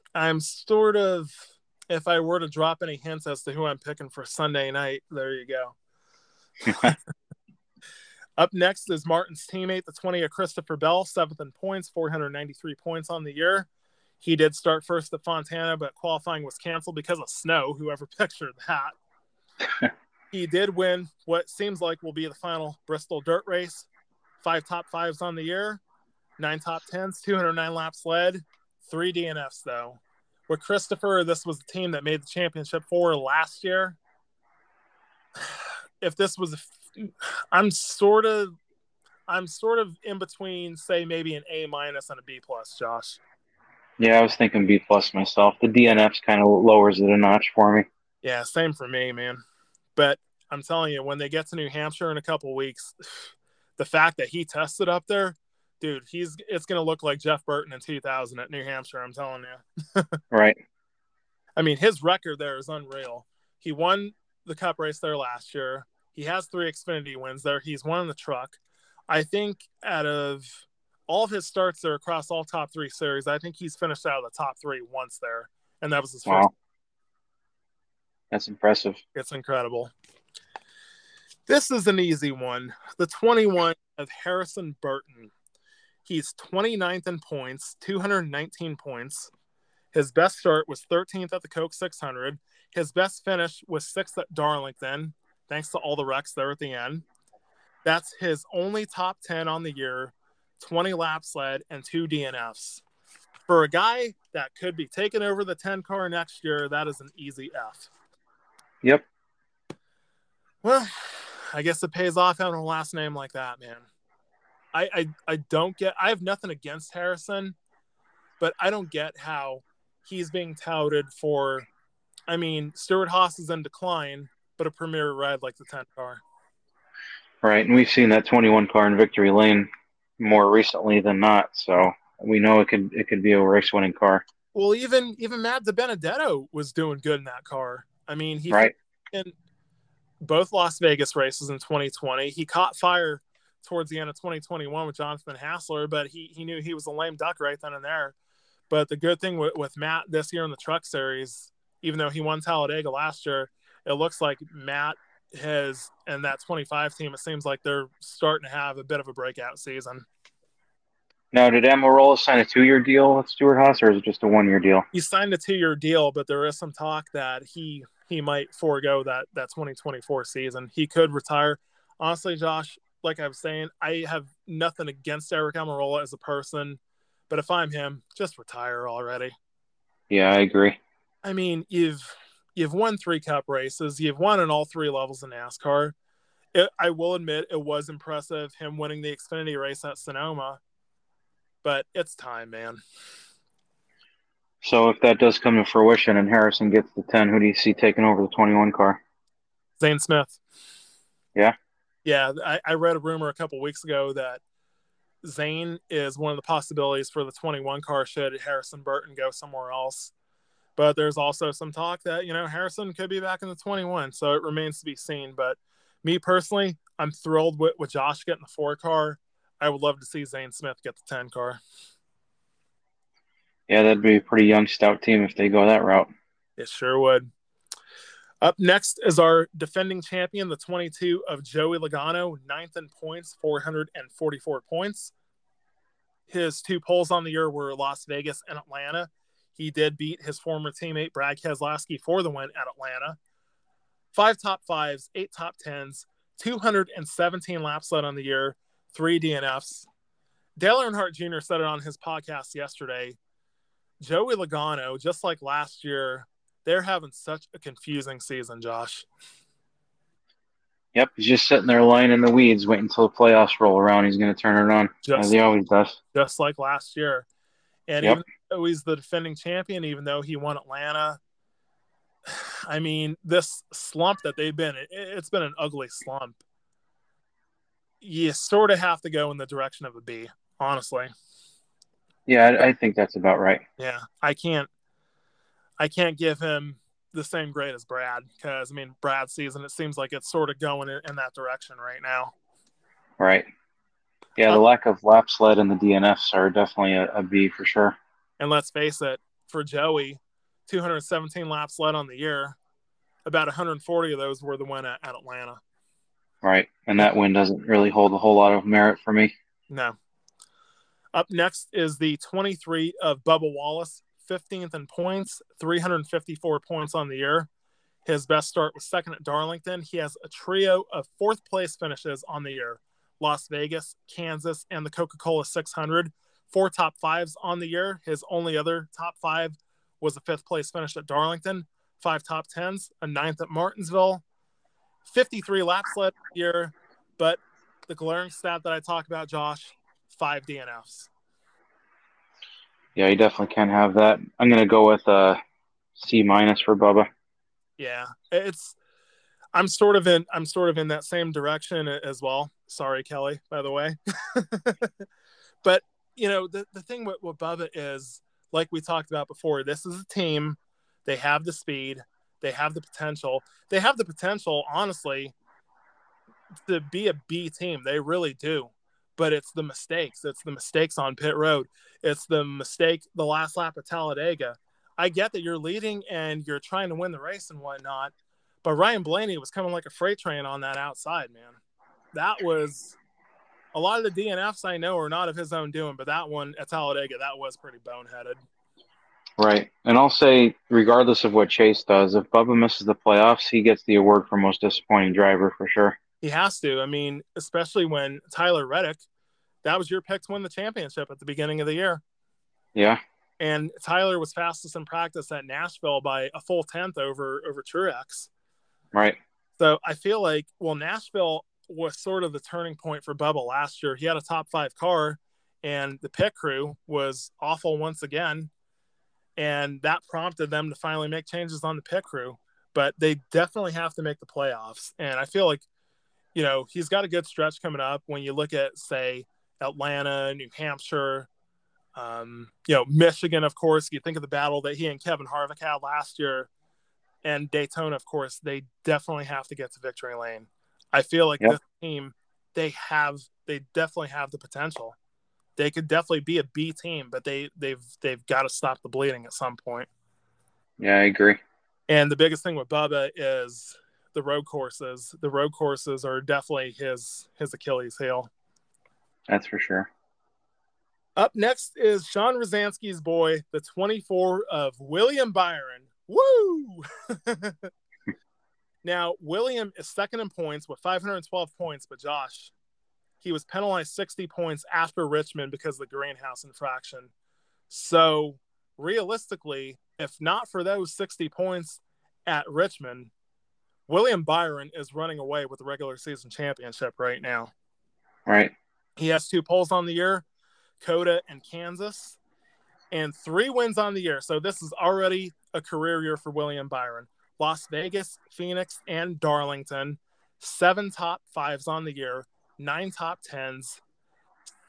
sort of – if I were to drop any hints as to who I'm picking for Sunday night, there you go. Up next is Martin's teammate, the 20 of Christopher Bell, 7th in points, 493 points on the year. He did start first at Fontana, but qualifying was canceled because of snow. Whoever pictured that. He did win what seems like will be the final Bristol dirt race. 5 top 5s on the year, 9 top 10s, 209 laps led, 3 DNFs though. With Christopher, this was the team that made the championship four last year. If this was, I'm sort of in between, say maybe an A- and a B+, Josh. Yeah, I was thinking B+ myself. The DNFs kind of lowers it a notch for me. Yeah, same for me, man. But I'm telling you, when they get to New Hampshire in a couple weeks, the fact that he tested up there. Dude, it's going to look like Jeff Burton in 2000 at New Hampshire, I'm telling you. Right. I mean, his record there is unreal. He won the Cup race there last year. He has 3 Xfinity wins there. He's won in the truck. I think out of all of his starts there across all top 3 series, I think he's finished out of the top 3 once there, and that was his first. That's impressive. It's incredible. This is an easy one. The 21 of Harrison Burton. He's 29th in points, 219 points. His best start was 13th at the Coke 600. His best finish was 6th at Darlington, thanks to all the wrecks there at the end. That's his only top 10 on the year, 20 laps led, and 2 DNFs. For a guy that could be taking over the 10 car next year, that is an easy F. Yep. Well, I guess it pays off having a last name like that, man. I don't get – I have nothing against Harrison, but I don't get how he's being touted for – I mean, Stewart-Haas is in decline, but a premier ride like the 10 car. Right, and we've seen that 21 car in Victory Lane more recently than not, so we know it could be a race-winning car. Well, even Matt DiBenedetto was doing good in that car. I mean, he in both Las Vegas races in 2020. He caught fire towards the end of 2021 with Jonathan Hassler, but he knew he was a lame duck right then and there. But the good thing with Matt this year in the Truck Series, even though he won Talladega last year, it looks like Matt has and that 25 team, it seems like they're starting to have a bit of a breakout season. Now, did Almirola sign a 2-year deal with Stewart Haas, or is it just a 1-year deal? He signed a 2-year deal, but there is some talk that he might forego that 2024 season. He could retire. Honestly, Josh, like I was saying, I have nothing against Eric Almirola as a person, but if I'm him, just retire already. Yeah, I agree. I mean, you've won 3 Cup races. You've won in all 3 levels in NASCAR. I will admit it was impressive, him winning the Xfinity race at Sonoma. But it's time, man. So if that does come to fruition and Harrison gets the 10, who do you see taking over the 21 car? Zane Smith. Yeah? Yeah, I read a rumor a couple weeks ago that Zane is one of the possibilities for the 21 car should Harrison Burton go somewhere else. But there's also some talk that, Harrison could be back in the 21, so it remains to be seen. But me personally, I'm thrilled with Josh getting the 4 car. I would love to see Zane Smith get the 10 car. Yeah, that'd be a pretty young, stout team if they go that route. It sure would. Up next is our defending champion, the 22 of Joey Logano, 9th in points, 444 points. His 2 poles on the year were Las Vegas and Atlanta. He did beat his former teammate, Brad Keselowski, for the win at Atlanta. 5 top 5s, 8 top 10s, 217 laps led on the year, 3 DNFs. Dale Earnhardt Jr. said it on his podcast yesterday. Joey Logano, just like last year, they're having such a confusing season, Josh. Yep, he's just sitting there lying in the weeds, waiting until the playoffs roll around. He's going to turn it on, as he always does. Just like last year. And even though he's the defending champion, even though he won Atlanta, I mean, this slump that they've been in, it's been an ugly slump. You sort of have to go in the direction of a B, honestly. Yeah, I think that's about right. Yeah, I can't give him the same grade as Brad because, I mean, Brad's season, it seems like it's sort of going in that direction right now. Right. Yeah, the lack of laps led and the DNFs are definitely a B for sure. And let's face it, for Joey, 217 laps led on the year. About 140 of those were the win at Atlanta. Right, and that win doesn't really hold a whole lot of merit for me. No. Up next is the 23 of Bubba Wallace, 15th in points, 354 points on the year. His best start was 2nd at Darlington. He has a trio of 4th-place finishes on the year. Las Vegas, Kansas, and the Coca-Cola 600. 4 top 5s on the year. His only other top 5 was a 5th place finish at Darlington, 5 top 10s, a 9th at Martinsville, 53 laps led year, but the glaring stat that I talk about, Josh, 5 DNFs. Yeah, you definitely can have that. I'm going to go with a C- for Bubba. Yeah, I'm sort of in that same direction as well. Sorry, Kelly, by the way. But, the thing with Bubba is, like we talked about before, this is a team. They have the speed. They have the potential. They have the potential, honestly, to be a B team. They really do. But it's the mistakes. It's the mistakes on pit road. It's the mistake the last lap at Talladega. I get that you're leading and you're trying to win the race and whatnot, but Ryan Blaney was coming like a freight train on that outside, man. That was a lot of the DNFs I know are not of his own doing, but that one at Talladega, that was pretty boneheaded. Right. And I'll say, regardless of what Chase does, if Bubba misses the playoffs, he gets the award for most disappointing driver for sure. He has to. I mean, especially when Tyler Reddick, that was your pick to win the championship at the beginning of the year. Yeah. And Tyler was fastest in practice at Nashville by a full 10th over Truex. Right. So I feel like, well, Nashville was sort of the turning point for Bubba last year. He had a top 5 car, and the pit crew was awful once again. And that prompted them to finally make changes on the pit crew. But they definitely have to make the playoffs. And I feel like you know, he's got a good stretch coming up. When you look at, say, Atlanta, New Hampshire, you know, Michigan, of course, you think of the battle that he and Kevin Harvick had last year, and Daytona, of course, they definitely have to get to victory lane. I feel like this team, they definitely have the potential. They could definitely be a B team, but they've got to stop the bleeding at some point. Yeah, I agree. And the biggest thing with Bubba is the road courses. The road courses are definitely his Achilles heel. That's for sure. Up next is Sean Rosansky's boy, the 24 of William Byron. Woo! Now, William is second in points with 512 points, but Josh, he was penalized 60 points after Richmond because of the greenhouse infraction. So, realistically, if not for those 60 points at Richmond, William Byron is running away with the regular season championship right now. Right. He has 2 poles on the year, Coda and Kansas, and 3 wins on the year. So this is already a career year for William Byron. Las Vegas, Phoenix, and Darlington, 7 top 5s on the year, 9 top 10s,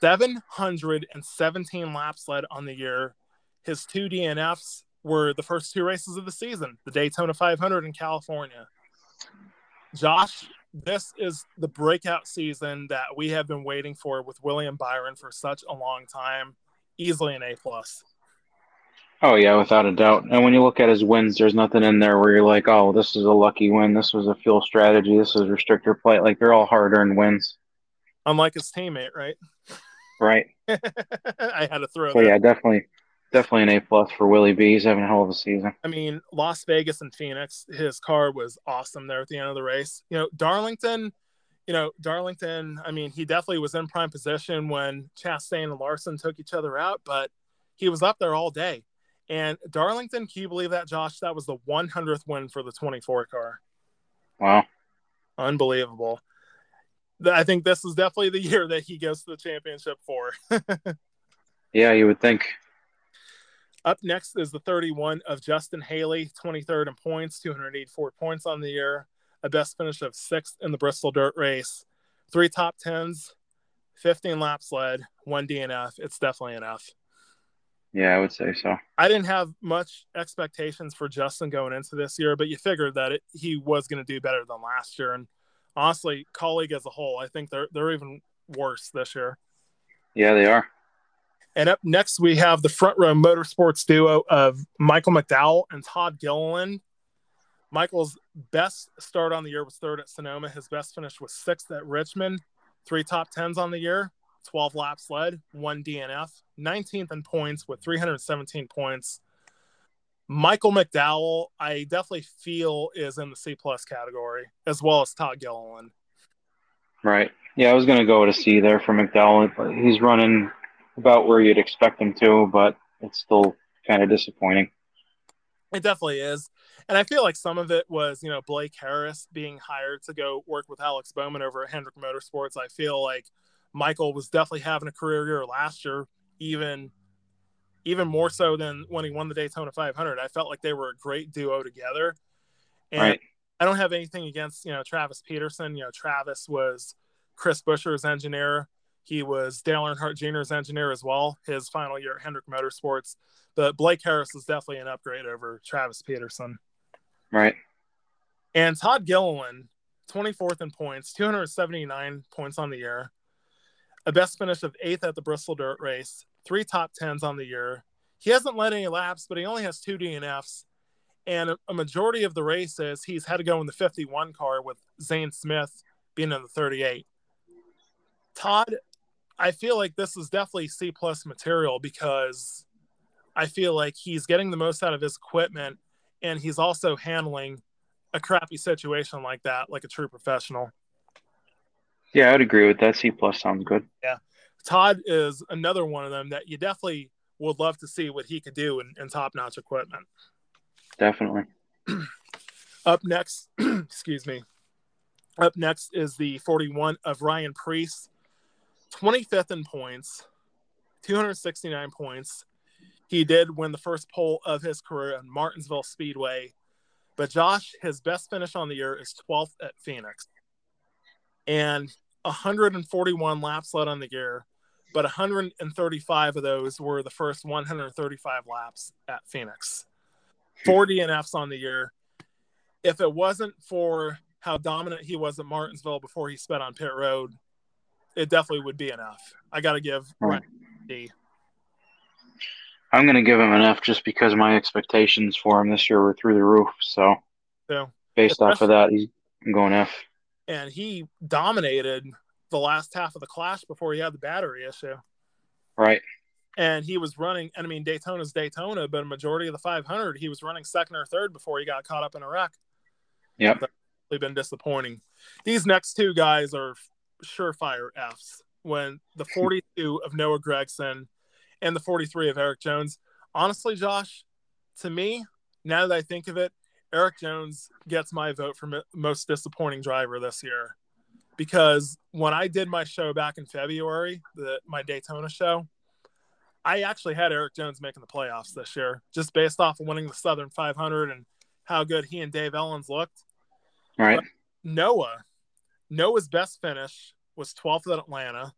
717 laps led on the year. His 2 DNFs were the first 2 races of the season, the Daytona 500 in California. Josh, this is the breakout season that we have been waiting for with William Byron for such a long time. Easily an A+. Oh, yeah, without a doubt. And when you look at his wins, there's nothing in there where you're like, oh, this is a lucky win. This was a fuel strategy. This is restrictor plate. Like, they're all hard-earned wins. Unlike his teammate, right? Right. I had to throw that. Yeah, definitely an A+ for Willie B. He's having a hell of a season. I mean, Las Vegas and Phoenix, his car was awesome there at the end of the race. You know, Darlington, I mean, he definitely was in prime position when Chastain and Larson took each other out, but he was up there all day. And Darlington, can you believe that, Josh? That was the 100th win for the 24 car. Wow. Unbelievable. I think this is definitely the year that he goes to the championship for. Yeah, you would think. Up next is the 31 of Justin Haley, 23rd in points, 284 points on the year, a best finish of 6th in the Bristol Dirt Race, 3 top 10s, 15 laps led, 1 DNF. It's definitely an F. Yeah, I would say so. I didn't have much expectations for Justin going into this year, but you figured that he was going to do better than last year. And honestly, colleague as a whole, I think they're even worse this year. Yeah, they are. And up next, we have the Front Row Motorsports duo of Michael McDowell and Todd Gilliland. Michael's best start on the year was 3rd at Sonoma. His best finish was 6th at Richmond. 3 top 10s on the year, 12 laps led, 1 DNF, 19th in points with 317 points. Michael McDowell, I definitely feel, is in the C+ category, as well as Todd Gilliland. Right. Yeah, I was going to go to C there for McDowell. He's running about where you'd expect him to, but it's still kind of disappointing. It definitely is. And I feel like some of it was, you know, Blake Harris being hired to go work with Alex Bowman over at Hendrick Motorsports. I feel like Michael was definitely having a career year last year, even more so than when he won the Daytona 500. I felt like they were a great duo together. And right. I don't have anything against, you know, Travis Peterson. You know, Travis was Chris Buescher's engineer. He was Dale Earnhardt Jr.'s engineer as well, his final year at Hendrick Motorsports. But Blake Harris is definitely an upgrade over Travis Peterson. Right. And Todd Gilliland, 24th in points, 279 points on the year, a best finish of 8th at the Bristol Dirt Race, 3 top 10s on the year. He hasn't led any laps, but he only has 2 DNFs. And a majority of the races, he's had to go in the 51 car with Zane Smith being in the 38. Todd, I feel like this is definitely C+ material because I feel like he's getting the most out of his equipment and he's also handling a crappy situation like that, like a true professional. Yeah, I would agree with that. C+ sounds good. Yeah. Todd is another one of them that you definitely would love to see what he could do in top-notch equipment. Definitely. Up next, excuse me. Up next is the 41 of Ryan Preece, 25th in points, 269 points. He did win the first pole of his career at Martinsville Speedway. But Josh, his best finish on the year is 12th at Phoenix. and 141 laps led on the gear, but 135 of those were the first 135 laps at Phoenix. 4 DNFs on the year. If it wasn't for how dominant he was at Martinsville before he sped on pit road, it definitely would be an F. I got to give Ryan a D. I'm going to give him an F just because my expectations for him this year were through the roof. So based off of that, I'm going F. And he dominated the last half of the Clash before he had the battery issue. Right. And he was running, and I mean, Daytona's Daytona, but a majority of the 500, he was running second or third before he got caught up in a wreck. Yeah. They've been disappointing. These next two guys are surefire Fs. When the 42 of Noah Gregson and the 43 of Eric Jones. Honestly, Josh, to me, now that I think of it, Eric Jones gets my vote for most disappointing driver this year. Because when I did my show back in February, my Daytona show, I actually had Eric Jones making the playoffs this year, just based off of winning the Southern 500 and how good he and Dave Ellens looked. All right. But Noah's best finish was 12th at Atlanta,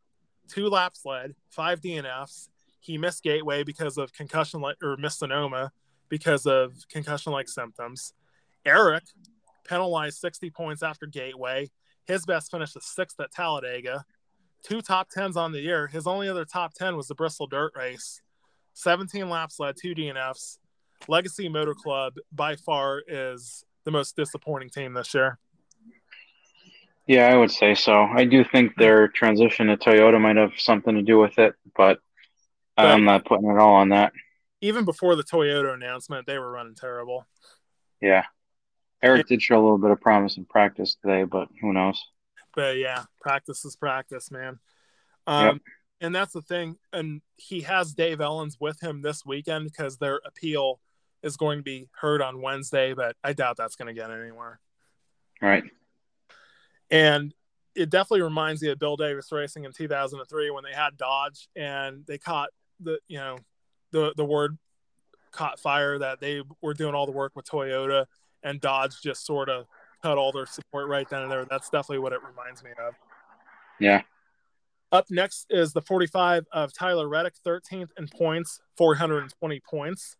2 laps led, 5 DNFs. He missed Gateway because of concussion, or missed Sonoma because of concussion-like symptoms. Eric penalized 60 points after Gateway. His best finish is 6th at Talladega. 2 top 10s on the year. His only other top 10 was the Bristol Dirt Race. 17 laps led, 2 DNFs. Legacy Motor Club by far is the most disappointing team this year. Yeah, I would say so. I do think their transition to Toyota might have something to do with it, but I'm not putting it all on that. Even before the Toyota announcement, they were running terrible. Yeah. Eric did show a little bit of promise in practice today, but who knows? But yeah, practice is practice, man. Yep. And that's the thing. And he has Dave Ellens with him this weekend because their appeal is going to be heard on Wednesday, but I doubt that's going to get anywhere. All right. And it definitely reminds me of Bill Davis Racing in 2003 when they had Dodge and they caught the word caught fire that they were doing all the work with Toyota, and Dodge just sort of cut all their support right then and there. That's definitely what it reminds me of. Yeah. Up next is the 45 of Tyler Reddick, 13th in points, 420 points.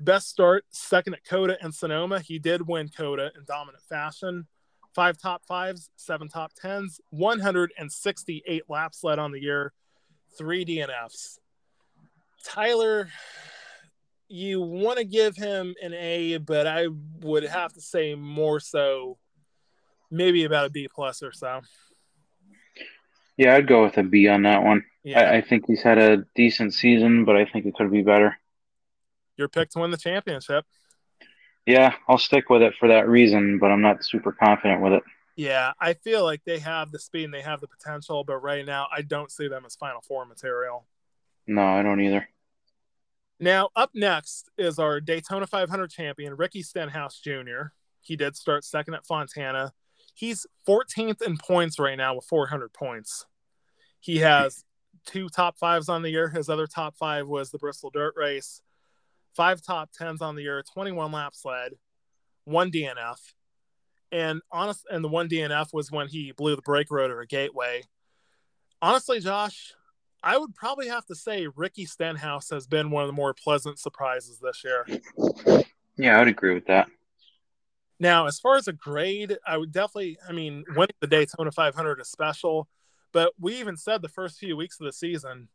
Best start, second at Coda and Sonoma. He did win Coda in dominant fashion. 5 top 5s, 7 top 10s, 168 laps led on the year, 3 DNFs. Tyler, you want to give him an A, but I would have to say more so maybe about a B plus or so. Yeah, I'd go with a B on that one. Yeah. I think he's had a decent season, but I think it could be better. Your pick to win the championship. Yeah, I'll stick with it for that reason, but I'm not super confident with it. Yeah, I feel like they have the speed and they have the potential, but right now I don't see them as Final Four material. No, I don't either. Now, up next is our Daytona 500 champion, Ricky Stenhouse Jr. He did start second at Fontana. He's 14th in points right now with 400 points. He has 2 top 5s on the year. His other top 5 was the Bristol Dirt Race. 5 top 10s on the year, 21 laps led, 1 DNF. And the 1 DNF was when he blew the brake rotor at Gateway. Honestly, Josh, I would probably have to say Ricky Stenhouse has been one of the more pleasant surprises this year. Yeah, I would agree with that. Now, as far as a grade, I would definitely, winning the Daytona 500 is special, but we even said the first few weeks of the season,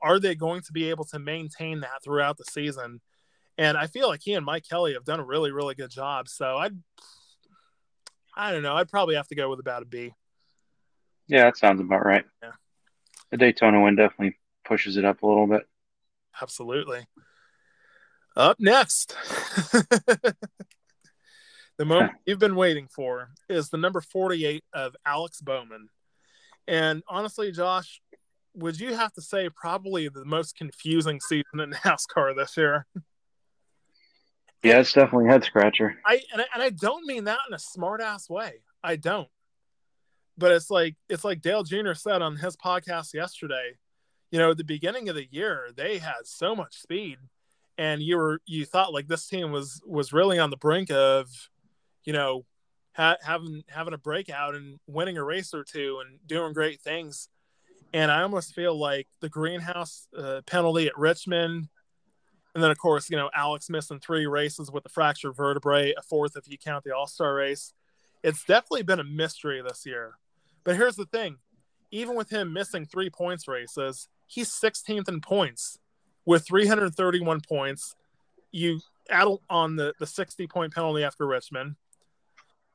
are they going to be able to maintain that throughout the season? And I feel like he and Mike Kelly have done a really, really good job. So I don't know. I'd probably have to go with about a B. Yeah, that sounds about right. Yeah. The Daytona win definitely pushes it up a little bit. Absolutely. Up next, the moment you've been waiting for is the number 48 of Alex Bowman. And honestly, Josh, would you have to say probably the most confusing season in NASCAR this year? Yeah, it's definitely a head scratcher. I don't mean that in a smart ass way. I don't. But it's like Dale Jr. said on his podcast yesterday, at the beginning of the year, they had so much speed and you thought like this team was really on the brink of, having a breakout and winning a race or two and doing great things. And I almost feel like the greenhouse penalty at Richmond, and then, of course, you know, Alex missing 3 races with a fractured vertebrae, a 4th if you count the All-Star race. It's definitely been a mystery this year. But here's the thing. Even with him missing 3 points races, he's 16th in points with 331 points. You add on the 60-point penalty after Richmond.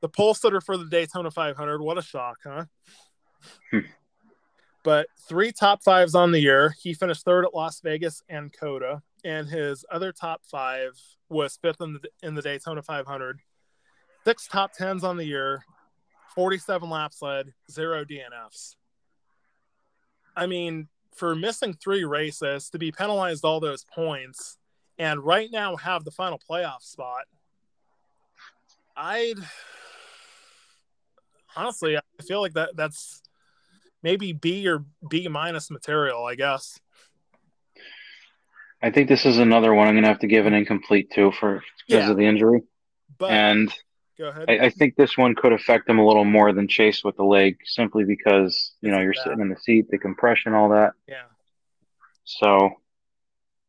The pole sitter for the Daytona 500, what a shock, huh? But 3 top 5s on the year. He finished 3rd at Las Vegas and Coda, and his other top 5 was 5th in the Daytona 500. 6 top 10s on the year, 47 laps led, 0 DNFs. I mean, for missing 3 races, to be penalized all those points, and right now have the final playoff spot, I'd honestly, I feel like that's maybe B or B- material, I guess. I think this is another one I'm going to have to give an incomplete to because of the injury. But, and go ahead. I think this one could affect him a little more than Chase with the leg, simply because, you know, you're sitting in the seat, the compression, all that. Yeah. So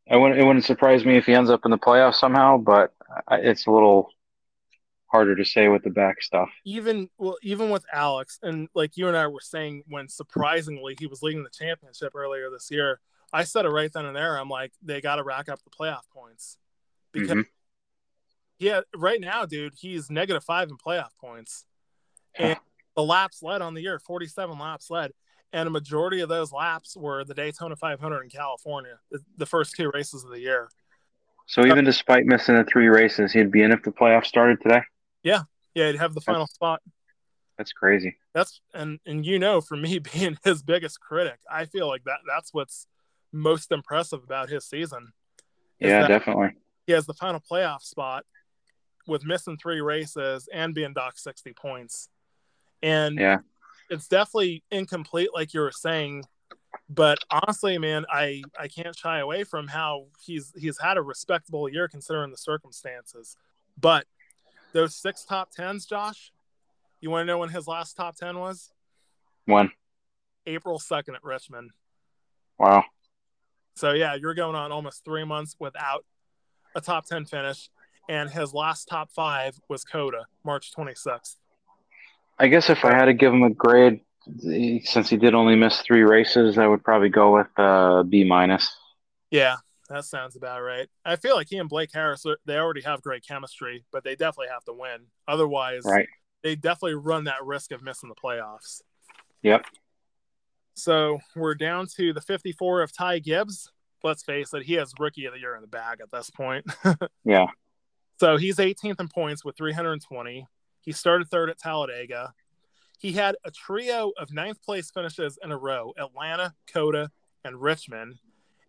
it wouldn't surprise me if he ends up in the playoffs somehow, but it's a little harder to say with the back stuff. Even with Alex, and like you and I were saying when surprisingly he was leading the championship earlier this year, I said it right then and there. I'm like, they got to rack up the playoff points because right now, dude, he's -5 in playoff points, and the laps led on the year, 47 laps led, and a majority of those laps were the Daytona 500 in California, the first 2 races of the year. So even despite missing the 3 races, he'd be in if the playoffs started today. Yeah, yeah, he'd have the final spot. That's crazy. That's and you know, for me being his biggest critic, I feel like that's what's most impressive about his season. Yeah, definitely. He has the final playoff spot with missing 3 races and being docked 60 points. And it's definitely incomplete, like you were saying. But honestly, man, I can't shy away from how he's had a respectable year considering the circumstances. But those 6 top 10s, Josh, you want to know when his last top 10 was? When? April 2nd at Richmond. Wow. So, yeah, you're going on almost 3 months without a top 10 finish. And his last top 5 was Coda, March 26th. I guess if I had to give him a grade, since he did only miss 3 races, I would probably go with B-. Yeah, that sounds about right. I feel like he and Blake Harris, they already have great chemistry, but they definitely have to win. Otherwise, they definitely run that risk of missing the playoffs. Yep. So we're down to the 54 of Ty Gibbs. Let's face it, he has Rookie of the Year in the bag at this point. Yeah. So he's 18th in points with 320. He started 3rd at Talladega. He had a trio of 9th place finishes in a row, Atlanta, Coda, and Richmond.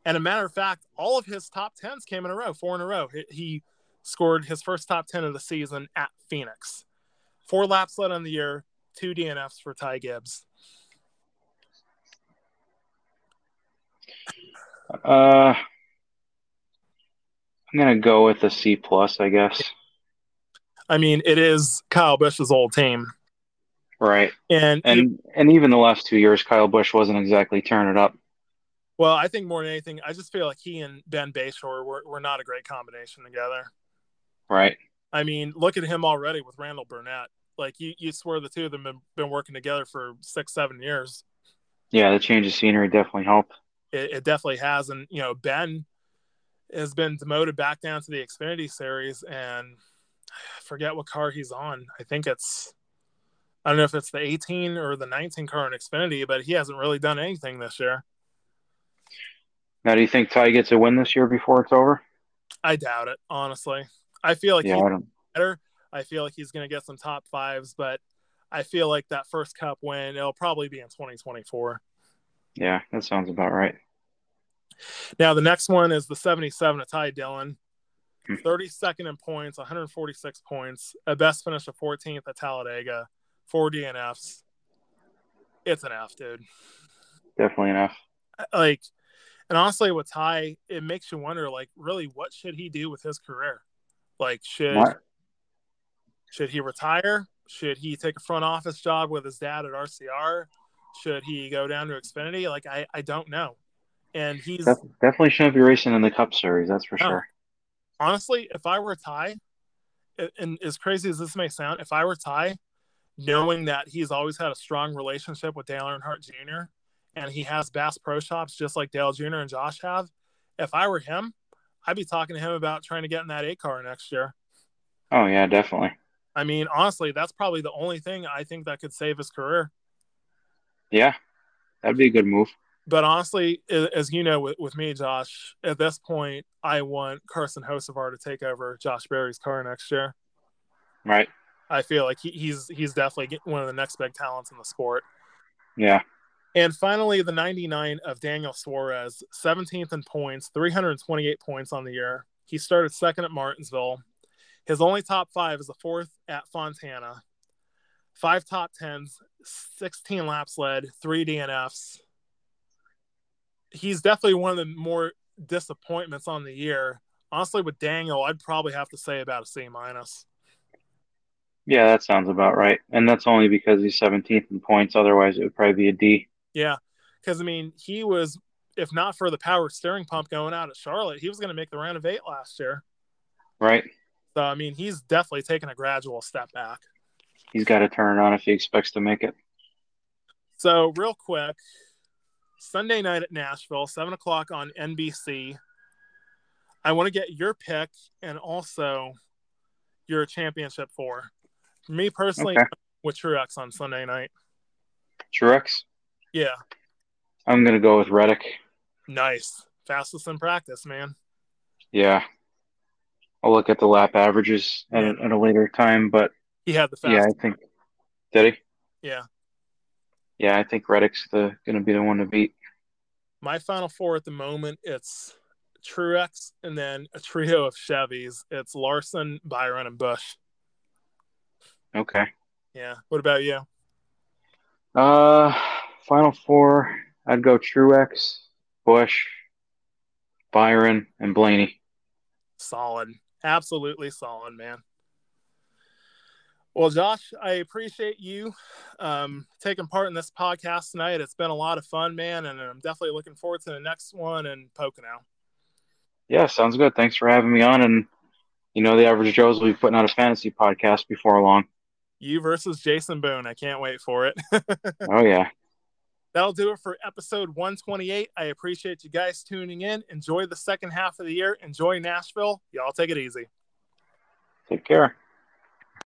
And a matter of fact, all of his top 10s came in a row, 4 in a row. He scored his first top 10 of the season at Phoenix. 4 laps led on the year, 2 DNFs for Ty Gibbs. I'm going to go with a C+, I guess. I mean, it is Kyle Busch's old team. Right. And even the last 2 years, Kyle Busch wasn't exactly turning it up. Well, I think more than anything, I just feel like he and Ben Bayshore were not a great combination together. Right. I mean, look at him already with Randall Burnett. Like, you swear the 2 of them have been working together for 6-7 years. Yeah, the change of scenery definitely helped. It definitely has. And, you know, Ben has been demoted back down to the Xfinity Series, and I forget what car he's on. I think it's – I don't know if it's the 18 or the 19 car in Xfinity, but he hasn't really done anything this year. Now, do you think Ty gets a win this year before it's over? I doubt it, honestly. I feel like he's better. I feel like he's going to get some top 5s, but I feel like that first Cup win, it'll probably be in 2024. Yeah, that sounds about right. Now, the next one is the 77 of Ty Dillon, 32nd in points, 146 points, a best finish of 14th at Talladega, 4 DNFs. It's an F, dude. Definitely an F. Like, and honestly, with Ty, it makes you wonder, like, really, what should he do with his career? Like, should he retire? Should he take a front office job with his dad at RCR? Should he go down to Xfinity? Like, I don't know. And he's definitely shouldn't be racing in the Cup Series. That's for sure. Honestly, if I were Ty, and as crazy as this may sound, if I were Ty, knowing that he's always had a strong relationship with Dale Earnhardt Jr. and he has Bass Pro Shops just like Dale Jr. and Josh have, if I were him, I'd be talking to him about trying to get in that A car next year. Oh, yeah, definitely. I mean, honestly, that's probably the only thing I think that could save his career. Yeah, that'd be a good move. But honestly, as you know, with me, Josh, at this point, I want Carson Hocevar to take over Josh Berry's car next year. Right. I feel like he's definitely one of the next big talents in the sport. Yeah. And finally, the 99 of Daniel Suarez, 17th in points, 328 points on the year. He started second at Martinsville. His only top five is the fourth at Fontana. 5 top tens, 16 laps led, 3 DNFs. He's definitely one of the more disappointments on the year. Honestly, with Daniel, I'd probably have to say about a C-. Yeah, that sounds about right. And that's only because he's 17th in points. Otherwise, it would probably be a D. Yeah, because, I mean, he was, if not for the power steering pump going out at Charlotte, he was going to make the round of 8 last year. Right. So, I mean, he's definitely taken a gradual step back. He's got to turn it on if he expects to make it. So, real quick, Sunday night at Nashville, 7 o'clock on NBC. I want to get your pick and also your championship four. Me personally, okay, with Truex on Sunday night. Truex? Yeah. I'm going to go with Reddick. Nice. Fastest in practice, man. Yeah. I'll look at the lap averages at a later time, but he had the fastest. Yeah, I think. Did he? Yeah. Yeah, I think Reddick's going to be the one to beat. My final four at the moment, it's Truex and then a trio of Chevys. It's Larson, Byron, and Busch. Okay. Yeah. What about you? Final four, I'd go Truex, Busch, Byron, and Blaney. Solid. Absolutely solid, man. Well, Josh, I appreciate you taking part in this podcast tonight. It's been a lot of fun, man, and I'm definitely looking forward to the next one in Pocono. Yeah, sounds good. Thanks for having me on, and you know the Average Joes will be putting out a fantasy podcast before long. You versus Jason Boone. I can't wait for it. Oh, yeah. That'll do it for episode 128. I appreciate you guys tuning in. Enjoy the second half of the year. Enjoy Nashville. Y'all take it easy. Take care.